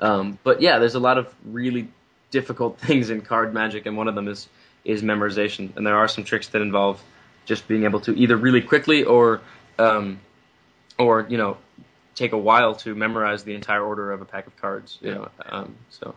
Um, but yeah, there's a lot of really difficult things in card magic, and one of them is is memorization. And there are some tricks that involve just being able to either really quickly or, um, or you know, take a while to memorize the entire order of a pack of cards. You know, um, so.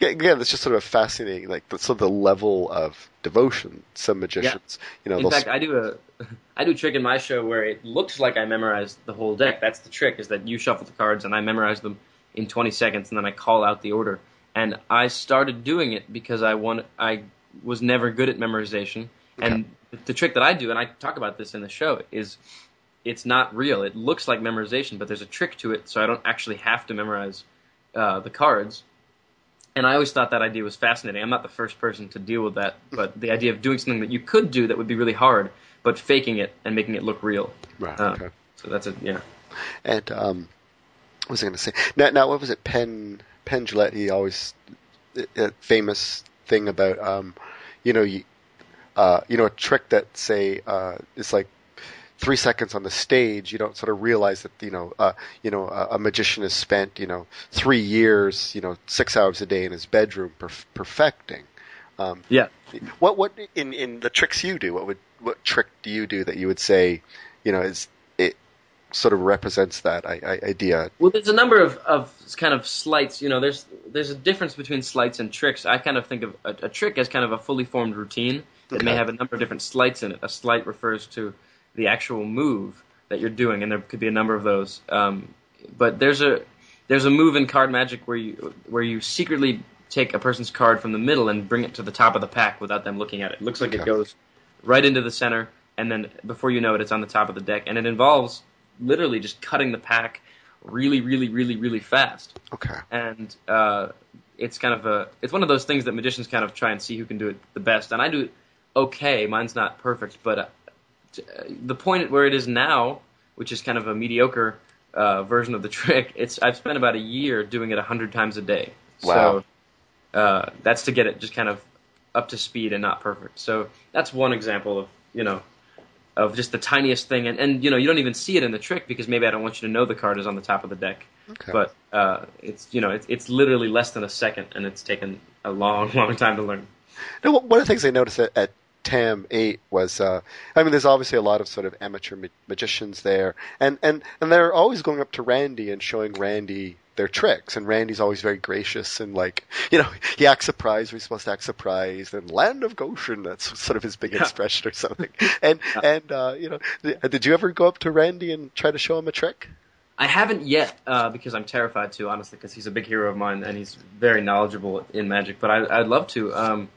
Yeah, again, it's just sort of fascinating, like so the level of devotion some magicians, yeah. you know. In fact, sp- I do a, I do a trick in my show where it looks like I memorized the whole deck. That's the trick, is that you shuffle the cards and I memorize them in twenty seconds, and then I call out the order. And I started doing it because I won, I was never good at memorization. Okay. And the trick that I do, and I talk about this in the show, is it's not real. It looks like memorization, but there's a trick to it, so I don't actually have to memorize uh, the cards. And I always thought that idea was fascinating. I'm not the first person to deal with that, but the idea of doing something that you could do that would be really hard, but faking it and making it look real. Right. Um, okay. So that's it. Yeah. And um, what was I going to say? Now, now, what was it? Penn Penn Jillette. He always uh, famous thing about um, you know, you, uh, you know, a trick that say uh, it's like. Three seconds on the stage, you don't sort of realize that you know, uh, you know, uh, a magician has spent you know three years, you know, six hours a day in his bedroom perf- perfecting. Um, yeah. What what in, in the tricks you do? What would what trick do you do that you would say, you know, is it sort of represents that I, I, idea? Well, there's a number of, of kind of sleights. You know, there's there's a difference between sleights and tricks. I kind of think of a, a trick as kind of a fully formed routine that okay. may have a number of different sleights in it. A sleight refers to the actual move that you're doing, and there could be a number of those. Um, but there's a there's a move in card magic where you where you secretly take a person's card from the middle and bring it to the top of the pack without them looking at it. It looks like okay. it goes right into the center, and then before you know it, it's on the top of the deck. And it involves literally just cutting the pack really, really, really, really fast. Okay. And uh, it's kind of a it's one of those things that magicians kind of try and see who can do it the best. And I do it okay. Mine's not perfect, but. Uh, The point where it is now, which is kind of a mediocre uh, version of the trick, it's I've spent about a year doing it a hundred times a day. Wow. So uh, that's to get it just kind of up to speed and not perfect. So that's one example of you know of just the tiniest thing, and, and you know you don't even see it in the trick because maybe I don't want you to know the card is on the top of the deck. Okay. But uh, it's you know it's it's literally less than a second, and it's taken a long, long time to learn. Now, one of the things I noticed at, at T A M eight was, uh, I mean, there's obviously a lot of sort of amateur ma- magicians there, and, and, and they're always going up to Randy and showing Randy their tricks, and Randy's always very gracious and like, you know, he acts surprised, we're supposed to act surprised, and land of Goshen, that's sort of his big yeah. expression or something. And, yeah. and uh, you know, th- did you ever go up to Randy and try to show him a trick? I haven't yet, uh, because I'm terrified to, honestly, because he's a big hero of mine, and he's very knowledgeable in magic, but I, I'd love to. Um,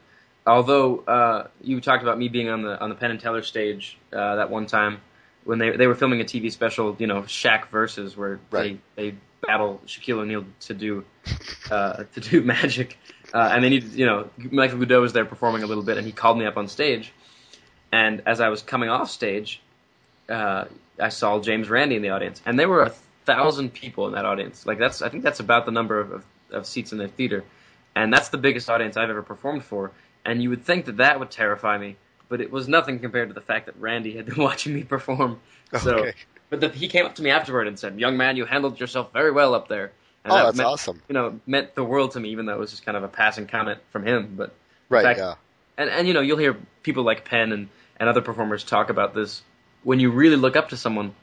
Although uh, you talked about me being on the on the Penn and Teller stage uh, that one time when they they were filming a T V special, you know, Shaq versus, where right. they, they battle Shaquille O'Neal to do uh, to do magic, uh, and they needed you know Michael Goudeau was there performing a little bit, and he called me up on stage, and as I was coming off stage, uh, I saw James Randi in the audience, and there were a thousand people in that audience. Like that's I think that's about the number of, of, of seats in the theater. And that's the biggest audience I've ever performed for. And you would think that that would terrify me, but it was nothing compared to the fact that Randy had been watching me perform. So, okay. But the, he came up to me afterward and said, "Young man, you handled yourself very well up there." And oh, that that's meant, awesome. You know, meant the world to me, even though it was just kind of a passing comment from him. But right, fact, yeah. And, and, you know, you'll hear people like Penn and, and other performers talk about this. When you really look up to someone,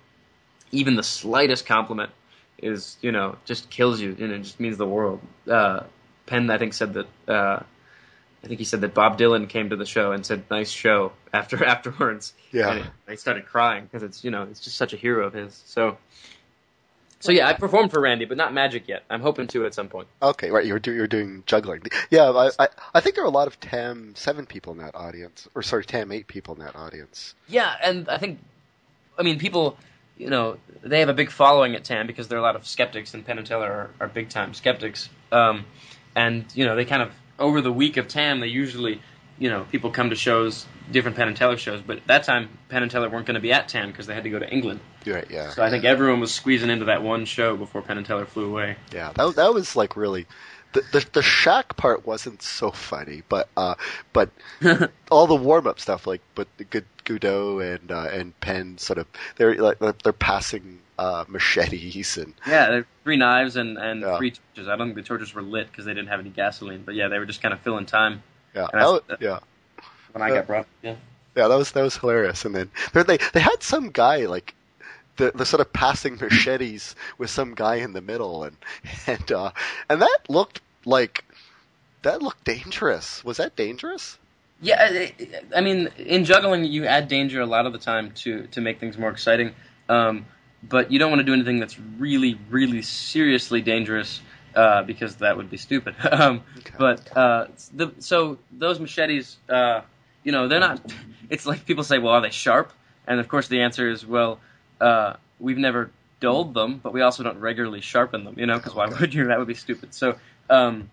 even the slightest compliment is, you know, just kills you, and it just means the world. Uh, Penn, I think, said that uh, I think he said that Bob Dylan came to the show and said, "Nice show," after afterwards. Yeah. And I started crying because it's, you know, it's just such a hero of his. So... So yeah, I performed for Randy, but not Magic yet. I'm hoping to at some point. Okay, right. You're do, you're doing juggling. Yeah, I, I I think there are a lot of TAM seven people in that audience, or sorry, TAM eight people in that audience. Yeah, and I think, I mean, people, you know, they have a big following at TAM because there are a lot of skeptics, and Penn and Teller are, are big time skeptics. Um, and you know, they kind of over the week of TAM, they usually, you know, people come to shows, different Penn and Teller shows, but at that time Penn and Teller weren't going to be at TAM because they had to go to England. Right, yeah. So I think everyone was squeezing into that one show before Penn and Teller flew away. Yeah, that was, that was like really the, the the shack part wasn't so funny, but uh, but all the warm up stuff like but the good Goudeau and uh, and Penn sort of they're like they're passing uh, machetes and yeah, they're three knives and and yeah. three torches. I don't think the torches were lit because they didn't have any gasoline, but yeah, they were just kind of filling time. Yeah, I, was, yeah. When I uh, got brought, yeah, yeah, that was that was hilarious. And then they they had some guy like. The, the sort of passing machetes with some guy in the middle, and and uh, and that looked like that looked dangerous. Was that dangerous? Yeah, I mean, in juggling, you add danger a lot of the time to to make things more exciting. Um, but you don't want to do anything that's really, really seriously dangerous uh, because that would be stupid. um, okay. But uh, the, so those machetes, uh, you know, they're not. It's like people say, "Well, are they sharp?" And of course, the answer is, well. Uh, we've never dulled them, but we also don't regularly sharpen them, you know, because why would you? That would be stupid. So um,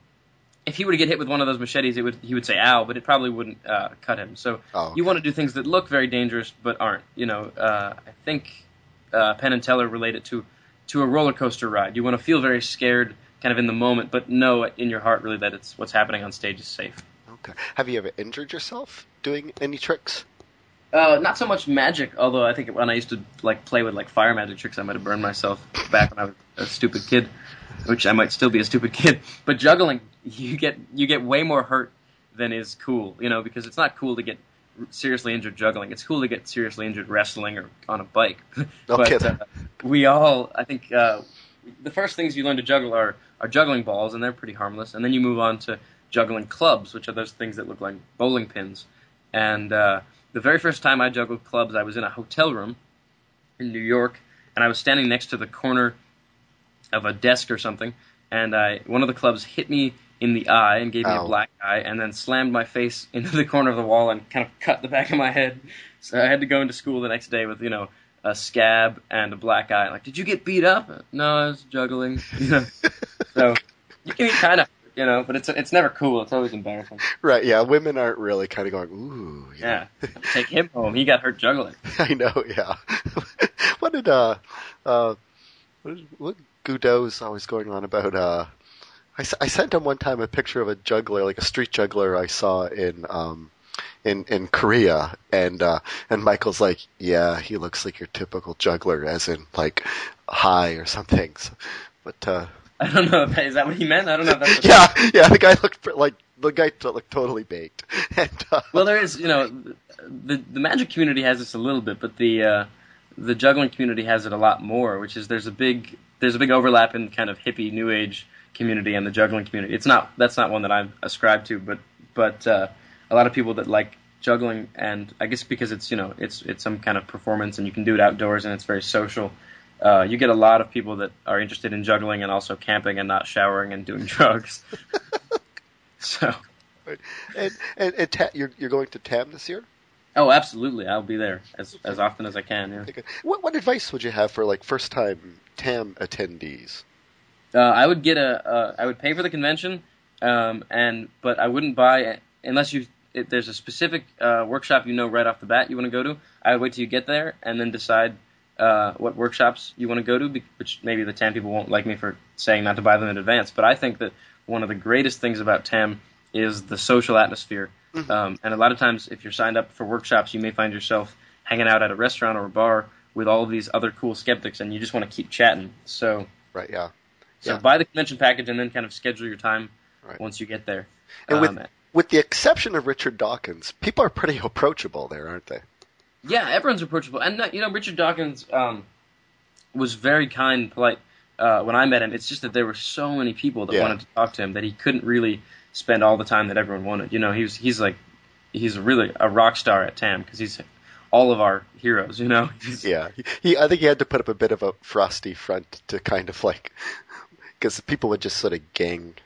if he were to get hit with one of those machetes, it would he would say, ow, but it probably wouldn't uh, cut him. So oh, okay. You want to do things that look very dangerous but aren't, you know. Uh, I think uh, Penn and Teller relate it to, to a roller coaster ride. You want to feel very scared kind of in the moment, but know in your heart really that it's what's happening on stage is safe. Okay. Have you ever injured yourself doing any tricks? Uh, not so much magic, although I think when I used to like play with like fire magic tricks, I might have burned myself back when I was a stupid kid, which I might still be a stupid kid. But juggling, you get you get way more hurt than is cool, you know, because it's not cool to get seriously injured juggling. It's cool to get seriously injured wrestling or on a bike. But uh, we all, I think, uh, the first things you learn to juggle are, are juggling balls, and they're pretty harmless. And then you move on to juggling clubs, which are those things that look like bowling pins. And uh, the very first time I juggled clubs, I was in a hotel room in New York, and I was standing next to the corner of a desk or something, and I one of the clubs hit me in the eye and gave Ow. me a black eye, and then slammed my face into the corner of the wall and kind of cut the back of my head. So I had to go into school the next day with, you know, a scab and a black eye. Like, did you get beat up? No, I was juggling. You know? So you can kind of. You know, but it's it's never cool. It's always embarrassing. Right, yeah. Women aren't really kind of going, ooh. Yeah. yeah. Take him home. He got hurt juggling. I know, yeah. What did, uh, uh, what, did, what Goudeau's always going on about, uh, I, I sent him one time a picture of a juggler, like a street juggler I saw in, um, in, in Korea. And, uh, and Michael's like, yeah, he looks like your typical juggler, as in, like, high or something. So, but, uh. I don't know. If that, is that what he meant? I don't know. If that's what yeah, that. yeah. The guy looked like the guy looked totally baked. And, uh, well, there is, you know, the the magic community has this a little bit, but the uh, the juggling community has it a lot more. Which is there's a big there's a big overlap in kind of hippie new age community and the juggling community. It's not that's not one that I'm ascribed to, but but uh, a lot of people that like juggling, and I guess because it's you know it's it's some kind of performance and you can do it outdoors and it's very social. Uh, you get a lot of people that are interested in juggling and also camping and not showering and doing drugs. So, and, and, and ta- you're you're going to TAM this year? Oh, absolutely! I'll be there as as often as I can. Yeah. What what advice would you have for like first time TAM attendees? Uh, I would get a uh, I would pay for the convention, um, and but I wouldn't buy unless you. If there's a specific uh, workshop you know right off the bat you want to go to. I would wait till you get there and then decide. Uh, what workshops you want to go to, which maybe the TAM people won't like me for saying not to buy them in advance, but I think that one of the greatest things about TAM is the social atmosphere. Mm-hmm. Um, and a lot of times, if you're signed up for workshops, you may find yourself hanging out at a restaurant or a bar with all of these other cool skeptics, and you just want to keep chatting. So right, yeah. So yeah. buy the convention package and then kind of schedule your time right. once you get there. And um, with, with the exception of Richard Dawkins, people are pretty approachable there, aren't they? Yeah, everyone's approachable. And, you know, Richard Dawkins um, was very kind and polite uh, when I met him. It's just that there were so many people that yeah. wanted to talk to him that he couldn't really spend all the time that everyone wanted. You know, he was, he's like he's really a rock star at TAM because he's all of our heroes, you know? yeah. He, he, I think he had to put up a bit of a frosty front to kind of like – because people would just sort of gang –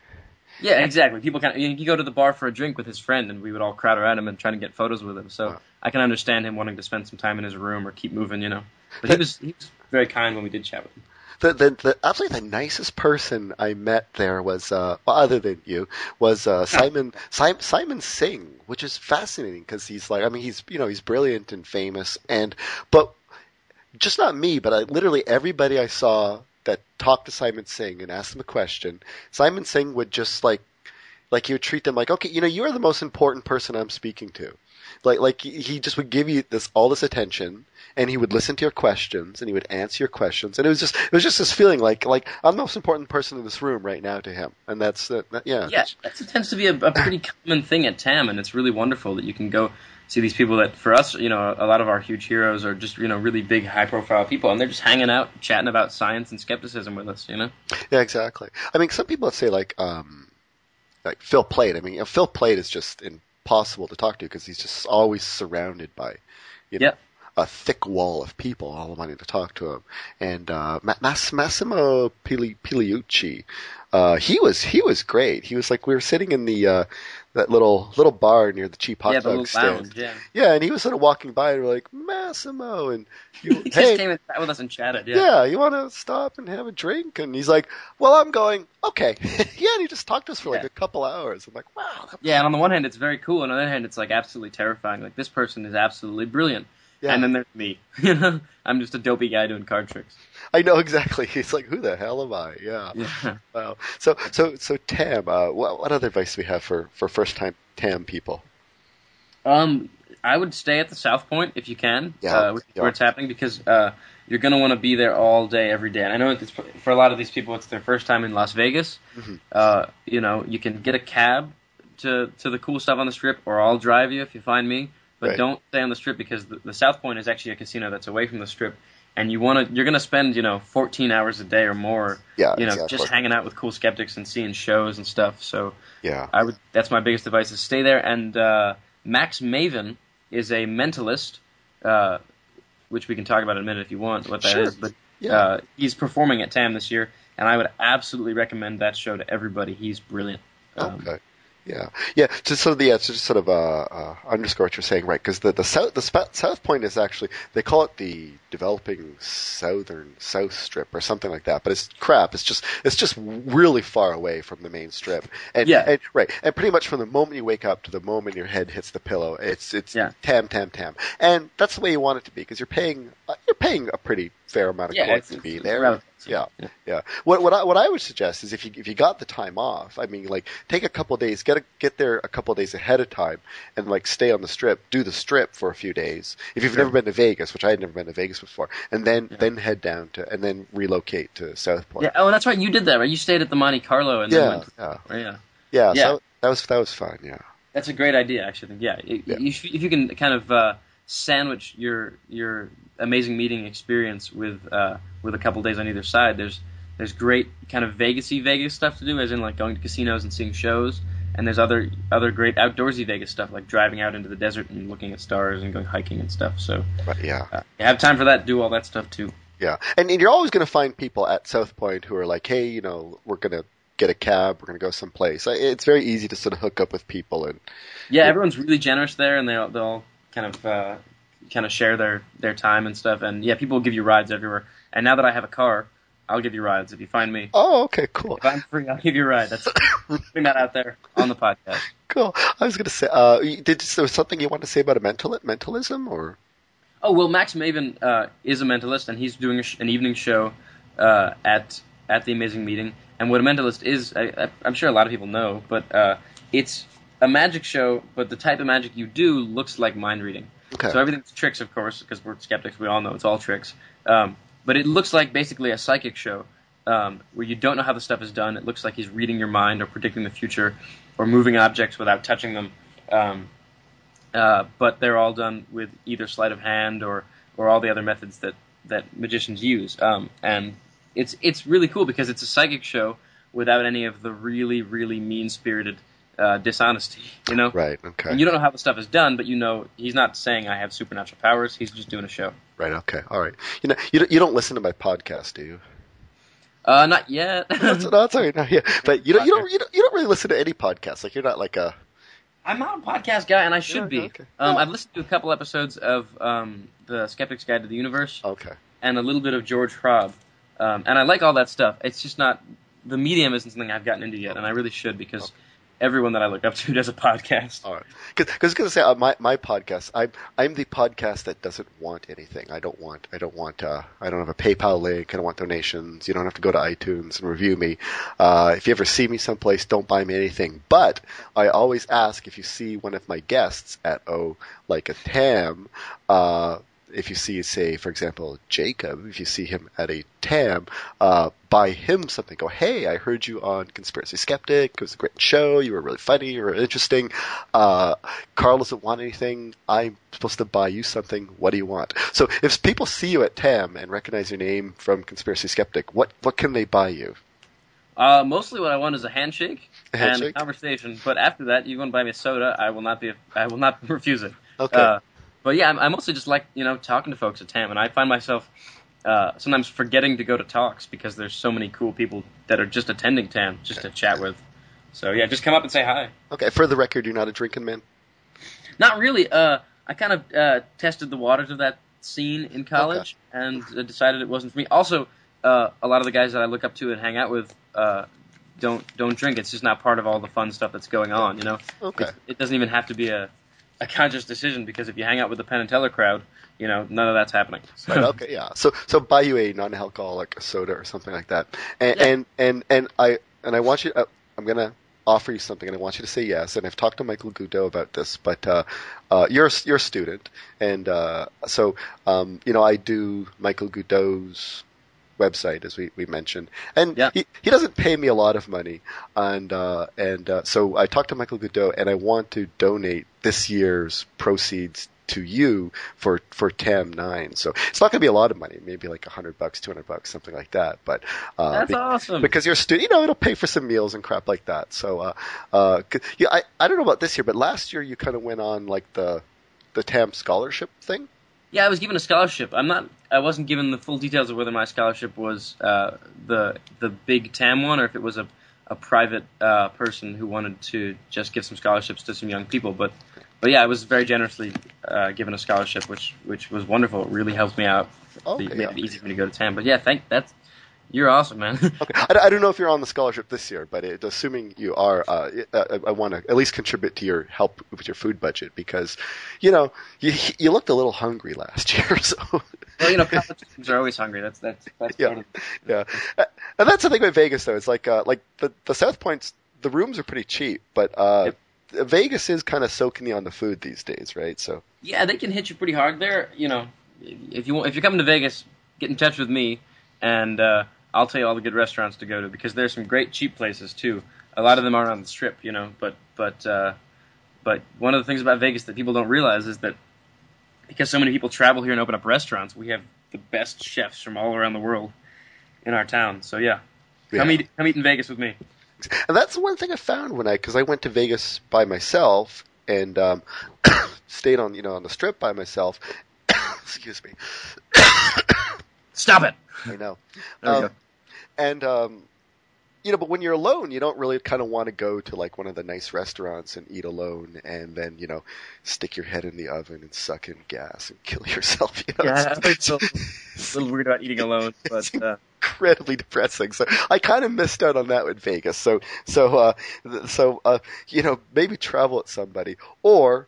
yeah, exactly. People kind of, you go to the bar for a drink with his friend, and we would all crowd around him and try to get photos with him. So wow. I can understand him wanting to spend some time in his room or keep moving, you know. But the, he was he was very kind when we did chat with him. The, the, the absolutely the nicest person I met there was, uh, well, other than you, was uh, Simon Simon Simon Singh, which is fascinating because he's like, I mean, he's you know he's brilliant and famous, and but just not me, but I, literally everybody I saw that talked to Simon Singh and asked him a question, Simon Singh would just like, like he would treat them like, okay, you know, you are the most important person I'm speaking to. Like, like he just would give you this, all this attention, and he would listen to your questions and he would answer your questions. And it was just, it was just this feeling like, like I'm the most important person in this room right now to him. And that's, uh, that, yeah. Yeah. That tends to be a, a pretty common thing at TAM. And it's really wonderful that you can go see these people that for us, you know, a lot of our huge heroes are just, you know, really big, high-profile people, and they're just hanging out, chatting about science and skepticism with us, you know? Yeah, exactly. I mean, some people say, like, um, like Phil Plait. I mean, you know, Phil Plait is just impossible to talk to because he's just always surrounded by, you know, yep. a thick wall of people all wanting to talk to him. And uh, Mass- Massimo Pigliucci, uh, he was he was great. He was like, we were sitting in the uh, that little little bar near the cheap hot yeah, dog stand. Lounge, yeah. yeah, and he was sort of walking by, and we're like, Massimo, and you, he hey, just came and sat with us and chatted. Yeah, yeah, you want to stop and have a drink? And he's like, well, I'm going. Okay, yeah, and he just talked to us for yeah. like a couple hours. I'm like, wow. Yeah, was- and on the one hand, it's very cool, and on the other hand, it's like absolutely terrifying. Like this person is absolutely brilliant. Yeah. And then there's me. You know, I'm just a dopey guy doing card tricks. I know exactly. It's like, who the hell am I? Yeah. yeah. Wow. So, so, so TAM. Uh, what, what other advice do we have for, for first time TAM people? Um, I would stay at the South Point if you can, yeah. uh, where yeah. it's happening, because uh, you're going to want to be there all day, every day. And I know it's, for a lot of these people, it's their first time in Las Vegas. Mm-hmm. Uh, you know, you can get a cab to to the cool stuff on the Strip, or I'll drive you if you find me. But right. don't stay on the Strip, because the, the South Point is actually a casino that's away from the Strip, and you want to you're going to spend you know fourteen hours a day or more, yeah, you know, exactly. just hanging out with cool skeptics and seeing shows and stuff. So yeah, I would. That's my biggest advice: is stay there. And uh, Max Maven is a mentalist, uh, which we can talk about in a minute if you want what that sure. is. But yeah. uh, he's performing at TAM this year, and I would absolutely recommend that show to everybody. He's brilliant. Um, okay. Yeah, yeah. Just sort of the uh, just sort of uh, uh, underscore what you're saying, right? Because the the south the sp- South Point is actually, they call it the developing southern South Strip or something like that, but it's crap. It's just it's just really far away from the main Strip, and, yeah. and right, and pretty much from the moment you wake up to the moment your head hits the pillow, it's it's yeah. TAM, TAM, TAM, and that's the way you want it to be, because you're paying uh, you're paying a pretty fair amount of yeah, coin to be there. Relevant. Yeah, yeah, yeah. What what I what I would suggest is if you if you got the time off, I mean, like take a couple of days, get a, get there a couple of days ahead of time, and like stay on the Strip, do the Strip for a few days. If you've sure. never been to Vegas, which I had never been to Vegas before, and then yeah. then head down to and then relocate to South Point. Yeah. Oh, that's right. You did that, right? You stayed at the Monte Carlo and yeah, then went to, yeah, yeah, yeah. yeah. So that was that was fun. Yeah, that's a great idea, actually. Yeah, it, yeah. You should, if you can kind of uh, sandwich your your amazing meeting experience with uh, with a couple days on either side. There's there's great kind of Vegas-y Vegas stuff to do, as in like going to casinos and seeing shows, and there's other other great outdoorsy Vegas stuff, like driving out into the desert and looking at stars and going hiking and stuff. So but yeah, uh, you have time for that, do all that stuff too. Yeah, and, and you're always going to find people at South Point who are like, hey, you know, we're going to get a cab, we're going to go someplace. It's very easy to sort of hook up with people. And yeah, yeah. everyone's really generous there, and they'll, they'll kind of... Uh, kind of share their, their time and stuff. And, yeah, people will give you rides everywhere. And now that I have a car, I'll give you rides if you find me. Oh, okay, cool. If I'm free, I'll give you a ride. That's putting that out there on the podcast. Cool. I was going to say, uh, did there was something you wanted to say about a mental mentalism? Or? Oh, well, Max Maven uh, is a mentalist, and he's doing a sh- an evening show uh, at at the Amazing Meeting. And what a mentalist is, I, I, I'm sure a lot of people know, but uh, it's a magic show, but the type of magic you do looks like mind reading. Okay. So everything's tricks, of course, because we're skeptics. We all know it's all tricks. Um, but it looks like basically a psychic show um, where you don't know how the stuff is done. It looks like he's reading your mind or predicting the future or moving objects without touching them. Um, uh, but they're all done with either sleight of hand or, or all the other methods that, that magicians use. Um, and it's it's really cool because it's a psychic show without any of the really, really mean-spirited Uh, dishonesty, you know? Right, okay. And you don't know how the stuff is done, but you know he's not saying I have supernatural powers. He's just doing a show. Right, okay, all right. You know, you don't, you don't listen to my podcast, do you? Uh, not yet. no, that's, no, that's all right. No, yeah. But you don't, you, don't, you, don't, you don't really listen to any podcasts. Like, you're not like a... I'm not a podcast guy, and I should yeah, be. Okay. Um, yeah. I've listened to a couple episodes of um, The Skeptic's Guide to the Universe. Okay. And a little bit of George Hrob. Um, and I like all that stuff. It's just not... The medium isn't something I've gotten into yet, and I really should because... Okay. Everyone that I look up to does a podcast. All right. Because I was going to say, uh, my, my podcast, I'm, I'm the podcast that doesn't want anything. I don't want, I don't want, uh, I don't have a PayPal link. I don't want donations. You don't have to go to iTunes and review me. Uh, if you ever see me someplace, don't buy me anything. But I always ask if you see one of my guests at, oh, like a TAM, uh, if you see, say, for example, Jacob, if you see him at a TAM, uh, buy him something. Go, hey, I heard you on Conspiracy Skeptic. It was a great show. You were really funny. You were interesting. Uh, Carl doesn't want anything. I'm supposed to buy you something. What do you want? So if people see you at TAM and recognize your name from Conspiracy Skeptic, what, what can they buy you? Uh, mostly what I want is a handshake, a handshake? and a conversation. But after that, you want to buy me a soda, I will not be. I will not refuse it. Okay. Uh, But yeah, I'm, I'm also just like, you know, talking to folks at TAM, and I find myself uh, sometimes forgetting to go to talks because there's so many cool people that are just attending TAM just okay. to chat with. So yeah, just come up and say hi. Okay, for the record, you're not a drinking man? Not really. Uh, I kind of uh, tested the waters of that scene in college okay. and uh, decided it wasn't for me. Also, uh, a lot of the guys that I look up to and hang out with uh, don't don't drink. It's just not part of all the fun stuff that's going on, you know? Okay. It, it doesn't even have to be a... a conscious decision, because if you hang out with the Penn and Teller crowd, you know, none of that's happening. So. Right, okay, yeah. So so buy you a non-alcoholic soda or something like that. And yeah. and, and and I and I want you uh, I'm going to offer you something, and I want you to say yes. And I've talked to Michael Goudeau about this, but uh, uh, you're you're a student, and uh, so um, you know, I do Michael Goudeau's website, as we, we mentioned, and yeah. he, he doesn't pay me a lot of money, and uh, and uh, so I talked to Michael Goudeau, and I want to donate this year's proceeds to you for for TAM nine. So it's not going to be a lot of money, maybe like a hundred bucks, two hundred bucks, something like that. But uh, that's be, awesome because you're a student, you know, it'll pay for some meals and crap like that. So uh, uh, yeah, I I don't know about this year, but last year you kind of went on like the the TAM scholarship thing. Yeah, I was given a scholarship. I'm not. I wasn't given the full details of whether my scholarship was uh, the the big TAM one or if it was a a private uh, person who wanted to just give some scholarships to some young people. But but yeah, I was very generously uh, given a scholarship, which which was wonderful. It really helped me out. Okay, it made yeah. it easy for me to go to TAM. But yeah, thank that's you're awesome, man. Okay, I, I don't know if you're on the scholarship this year, but it, assuming you are, uh, I, I want to at least contribute to your help with your food budget because, you know, you, you looked a little hungry last year. So. Well, you know, politicians are always hungry. That's that's, that's yeah, part of it. Yeah. And that's the thing with Vegas, though. It's like uh, like the the South Point's the rooms are pretty cheap, but uh, yep. Vegas is kind of soaking you on the food these days, right? So yeah, they can hit you pretty hard there. You know, if you if you're coming to Vegas, get in touch with me and. Uh, I'll tell you all the good restaurants to go to because there's some great cheap places too. A lot of them are on the Strip, you know. But but uh, but one of the things about Vegas that people don't realize is that because so many people travel here and open up restaurants, we have the best chefs from all around the world in our town. So yeah, yeah. come eat come eat in Vegas with me. And that's one thing I found when I because I went to Vegas by myself and um, stayed on you know on the Strip by myself. Excuse me. Stop it. I know. Um, and, um, you know, but when you're alone, you don't really kind of want to go to like one of the nice restaurants and eat alone and then, you know, stick your head in the oven and suck in gas and kill yourself. You know? Yeah, it's a little, a little weird about eating alone. But, uh... incredibly depressing. So I kind of missed out on that with Vegas. So, so, uh, so uh, you know, maybe travel with somebody or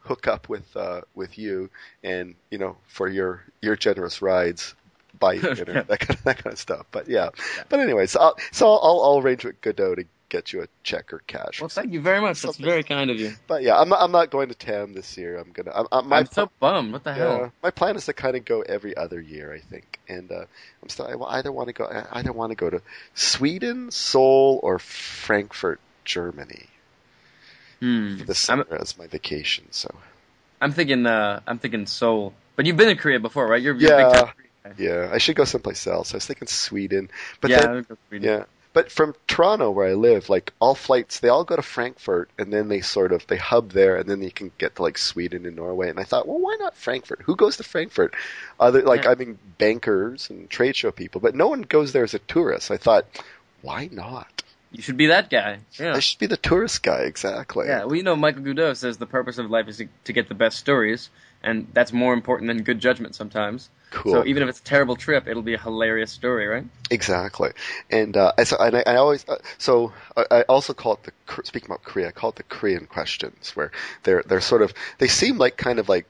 hook up with uh, with you and, you know, for your, your generous rides. bite it or that kind of, that kind of stuff. But yeah, yeah. but anyways, so I'll, so I'll, I'll arrange with Goudeau to get you a check or cash. Well, thank you very much. Something. That's very kind of you. But yeah, I'm not, I'm not going to TAM this year. I'm gonna. I'm, I'm, my I'm so pl- bummed. What the yeah, hell? My plan is to kind of go every other year, I think. And uh, I'm still. I either want to go. I either want to go to Sweden, Seoul, or Frankfurt, Germany. Hmm. The summer as my vacation. So. I'm thinking. Uh, I'm thinking Seoul. But you've been to Korea before, right? You're, you're yeah. Big time Korea guy. Yeah. I should go someplace else. I was thinking Sweden. But yeah. Then, I would go Sweden. Yeah. But from Toronto, where I live, like all flights, they all go to Frankfurt, and then they sort of they hub there, and then you can get to like Sweden and Norway. And I thought, well, why not Frankfurt? Who goes to Frankfurt? Other like yeah. I mean, bankers and trade show people, but no one goes there as a tourist. I thought, why not? You should be that guy. Yeah. I should be the tourist guy, exactly. Yeah, well, you know, Michael Goudeau says the purpose of life is to, to get the best stories, and that's more important than good judgment sometimes. Cool. So even if it's a terrible trip, it'll be a hilarious story, right? Exactly. And uh, so, and I, I always uh, so I, I also call it the speaking about Korea. I call it the Korean questions, where they're they're sort of they seem like kind of like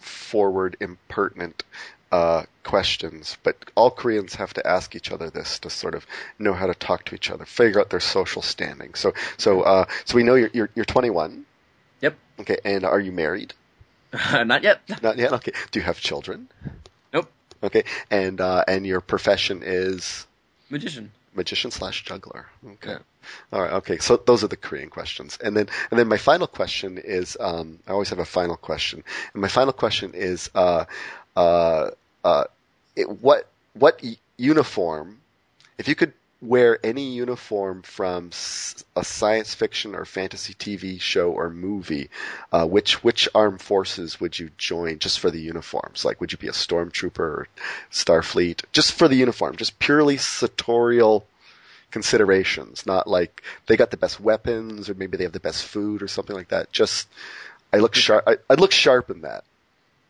forward, impertinent uh, questions, but all Koreans have to ask each other this to sort of know how to talk to each other, figure out their social standing. So so uh, so we know you're you're, you're twenty-one. Yep. Okay. And are you married? Uh, not yet. Not yet. Okay. Do you have children? Okay, and uh, and your profession is? Magician. Magician slash juggler. Okay. Yeah. All right, okay. So those are the Korean questions. And then and then my final question is, um, I always have a final question. And my final question is, uh, uh, uh, it, what what uniform, if you could wear any uniform from a science fiction or fantasy T V show or movie, uh, which which armed forces would you join just for the uniforms? Like, would you be a stormtrooper or Starfleet? Just for the uniform, just purely sartorial considerations, not like they got the best weapons or maybe they have the best food or something like that. Just, I look sharp. I, I look sharp in that.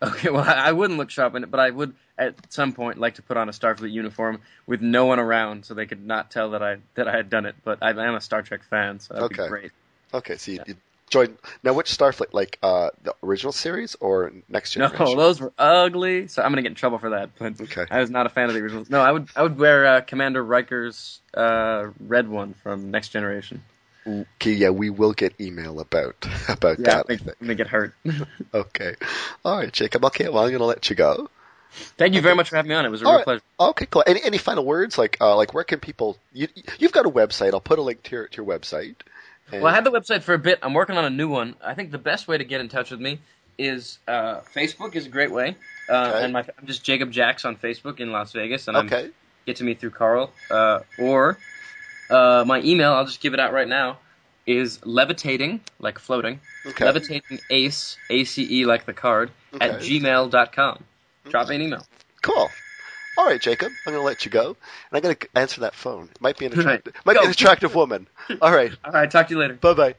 Okay, well, I wouldn't look sharp in it, but I would at some point like to put on a Starfleet uniform with no one around so they could not tell that I that I had done it. But I am a Star Trek fan, so that would okay. be great. Okay, so you, yeah. you joined – now which Starfleet, like uh, the original series or Next Generation? No, those were ugly, so I'm going to get in trouble for that. But okay. I was not a fan of the original. No, I would I would wear uh, Commander Riker's uh, red one from Next Generation. Okay, yeah, we will get email about about yeah, that. I'm gonna get hurt. Okay, all right, Jacob. Okay, well, I'm gonna let you go. Thank you very much for having me on. It was a all real right. pleasure. Okay, cool. Any any final words? Like uh, like where can people? You, you've got a website. I'll put a link to your, to your website. And... Well, I had the website for a bit. I'm working on a new one. I think the best way to get in touch with me is uh, Facebook is a great way. Uh, okay. And my, I'm just Jacob Jax on Facebook in Las Vegas, and okay. I'm get to me through Carl uh, or. Uh, my email, I'll just give it out right now, is levitating, like floating, okay. levitatingace, A C E like the card, okay. at gmail dot com. Drop okay. me an email. Cool. All right, Jacob, I'm going to let you go. And I'm going to answer that phone. It might be an, attract- right. might be an attractive woman. All right. All right, talk to you later. Bye-bye.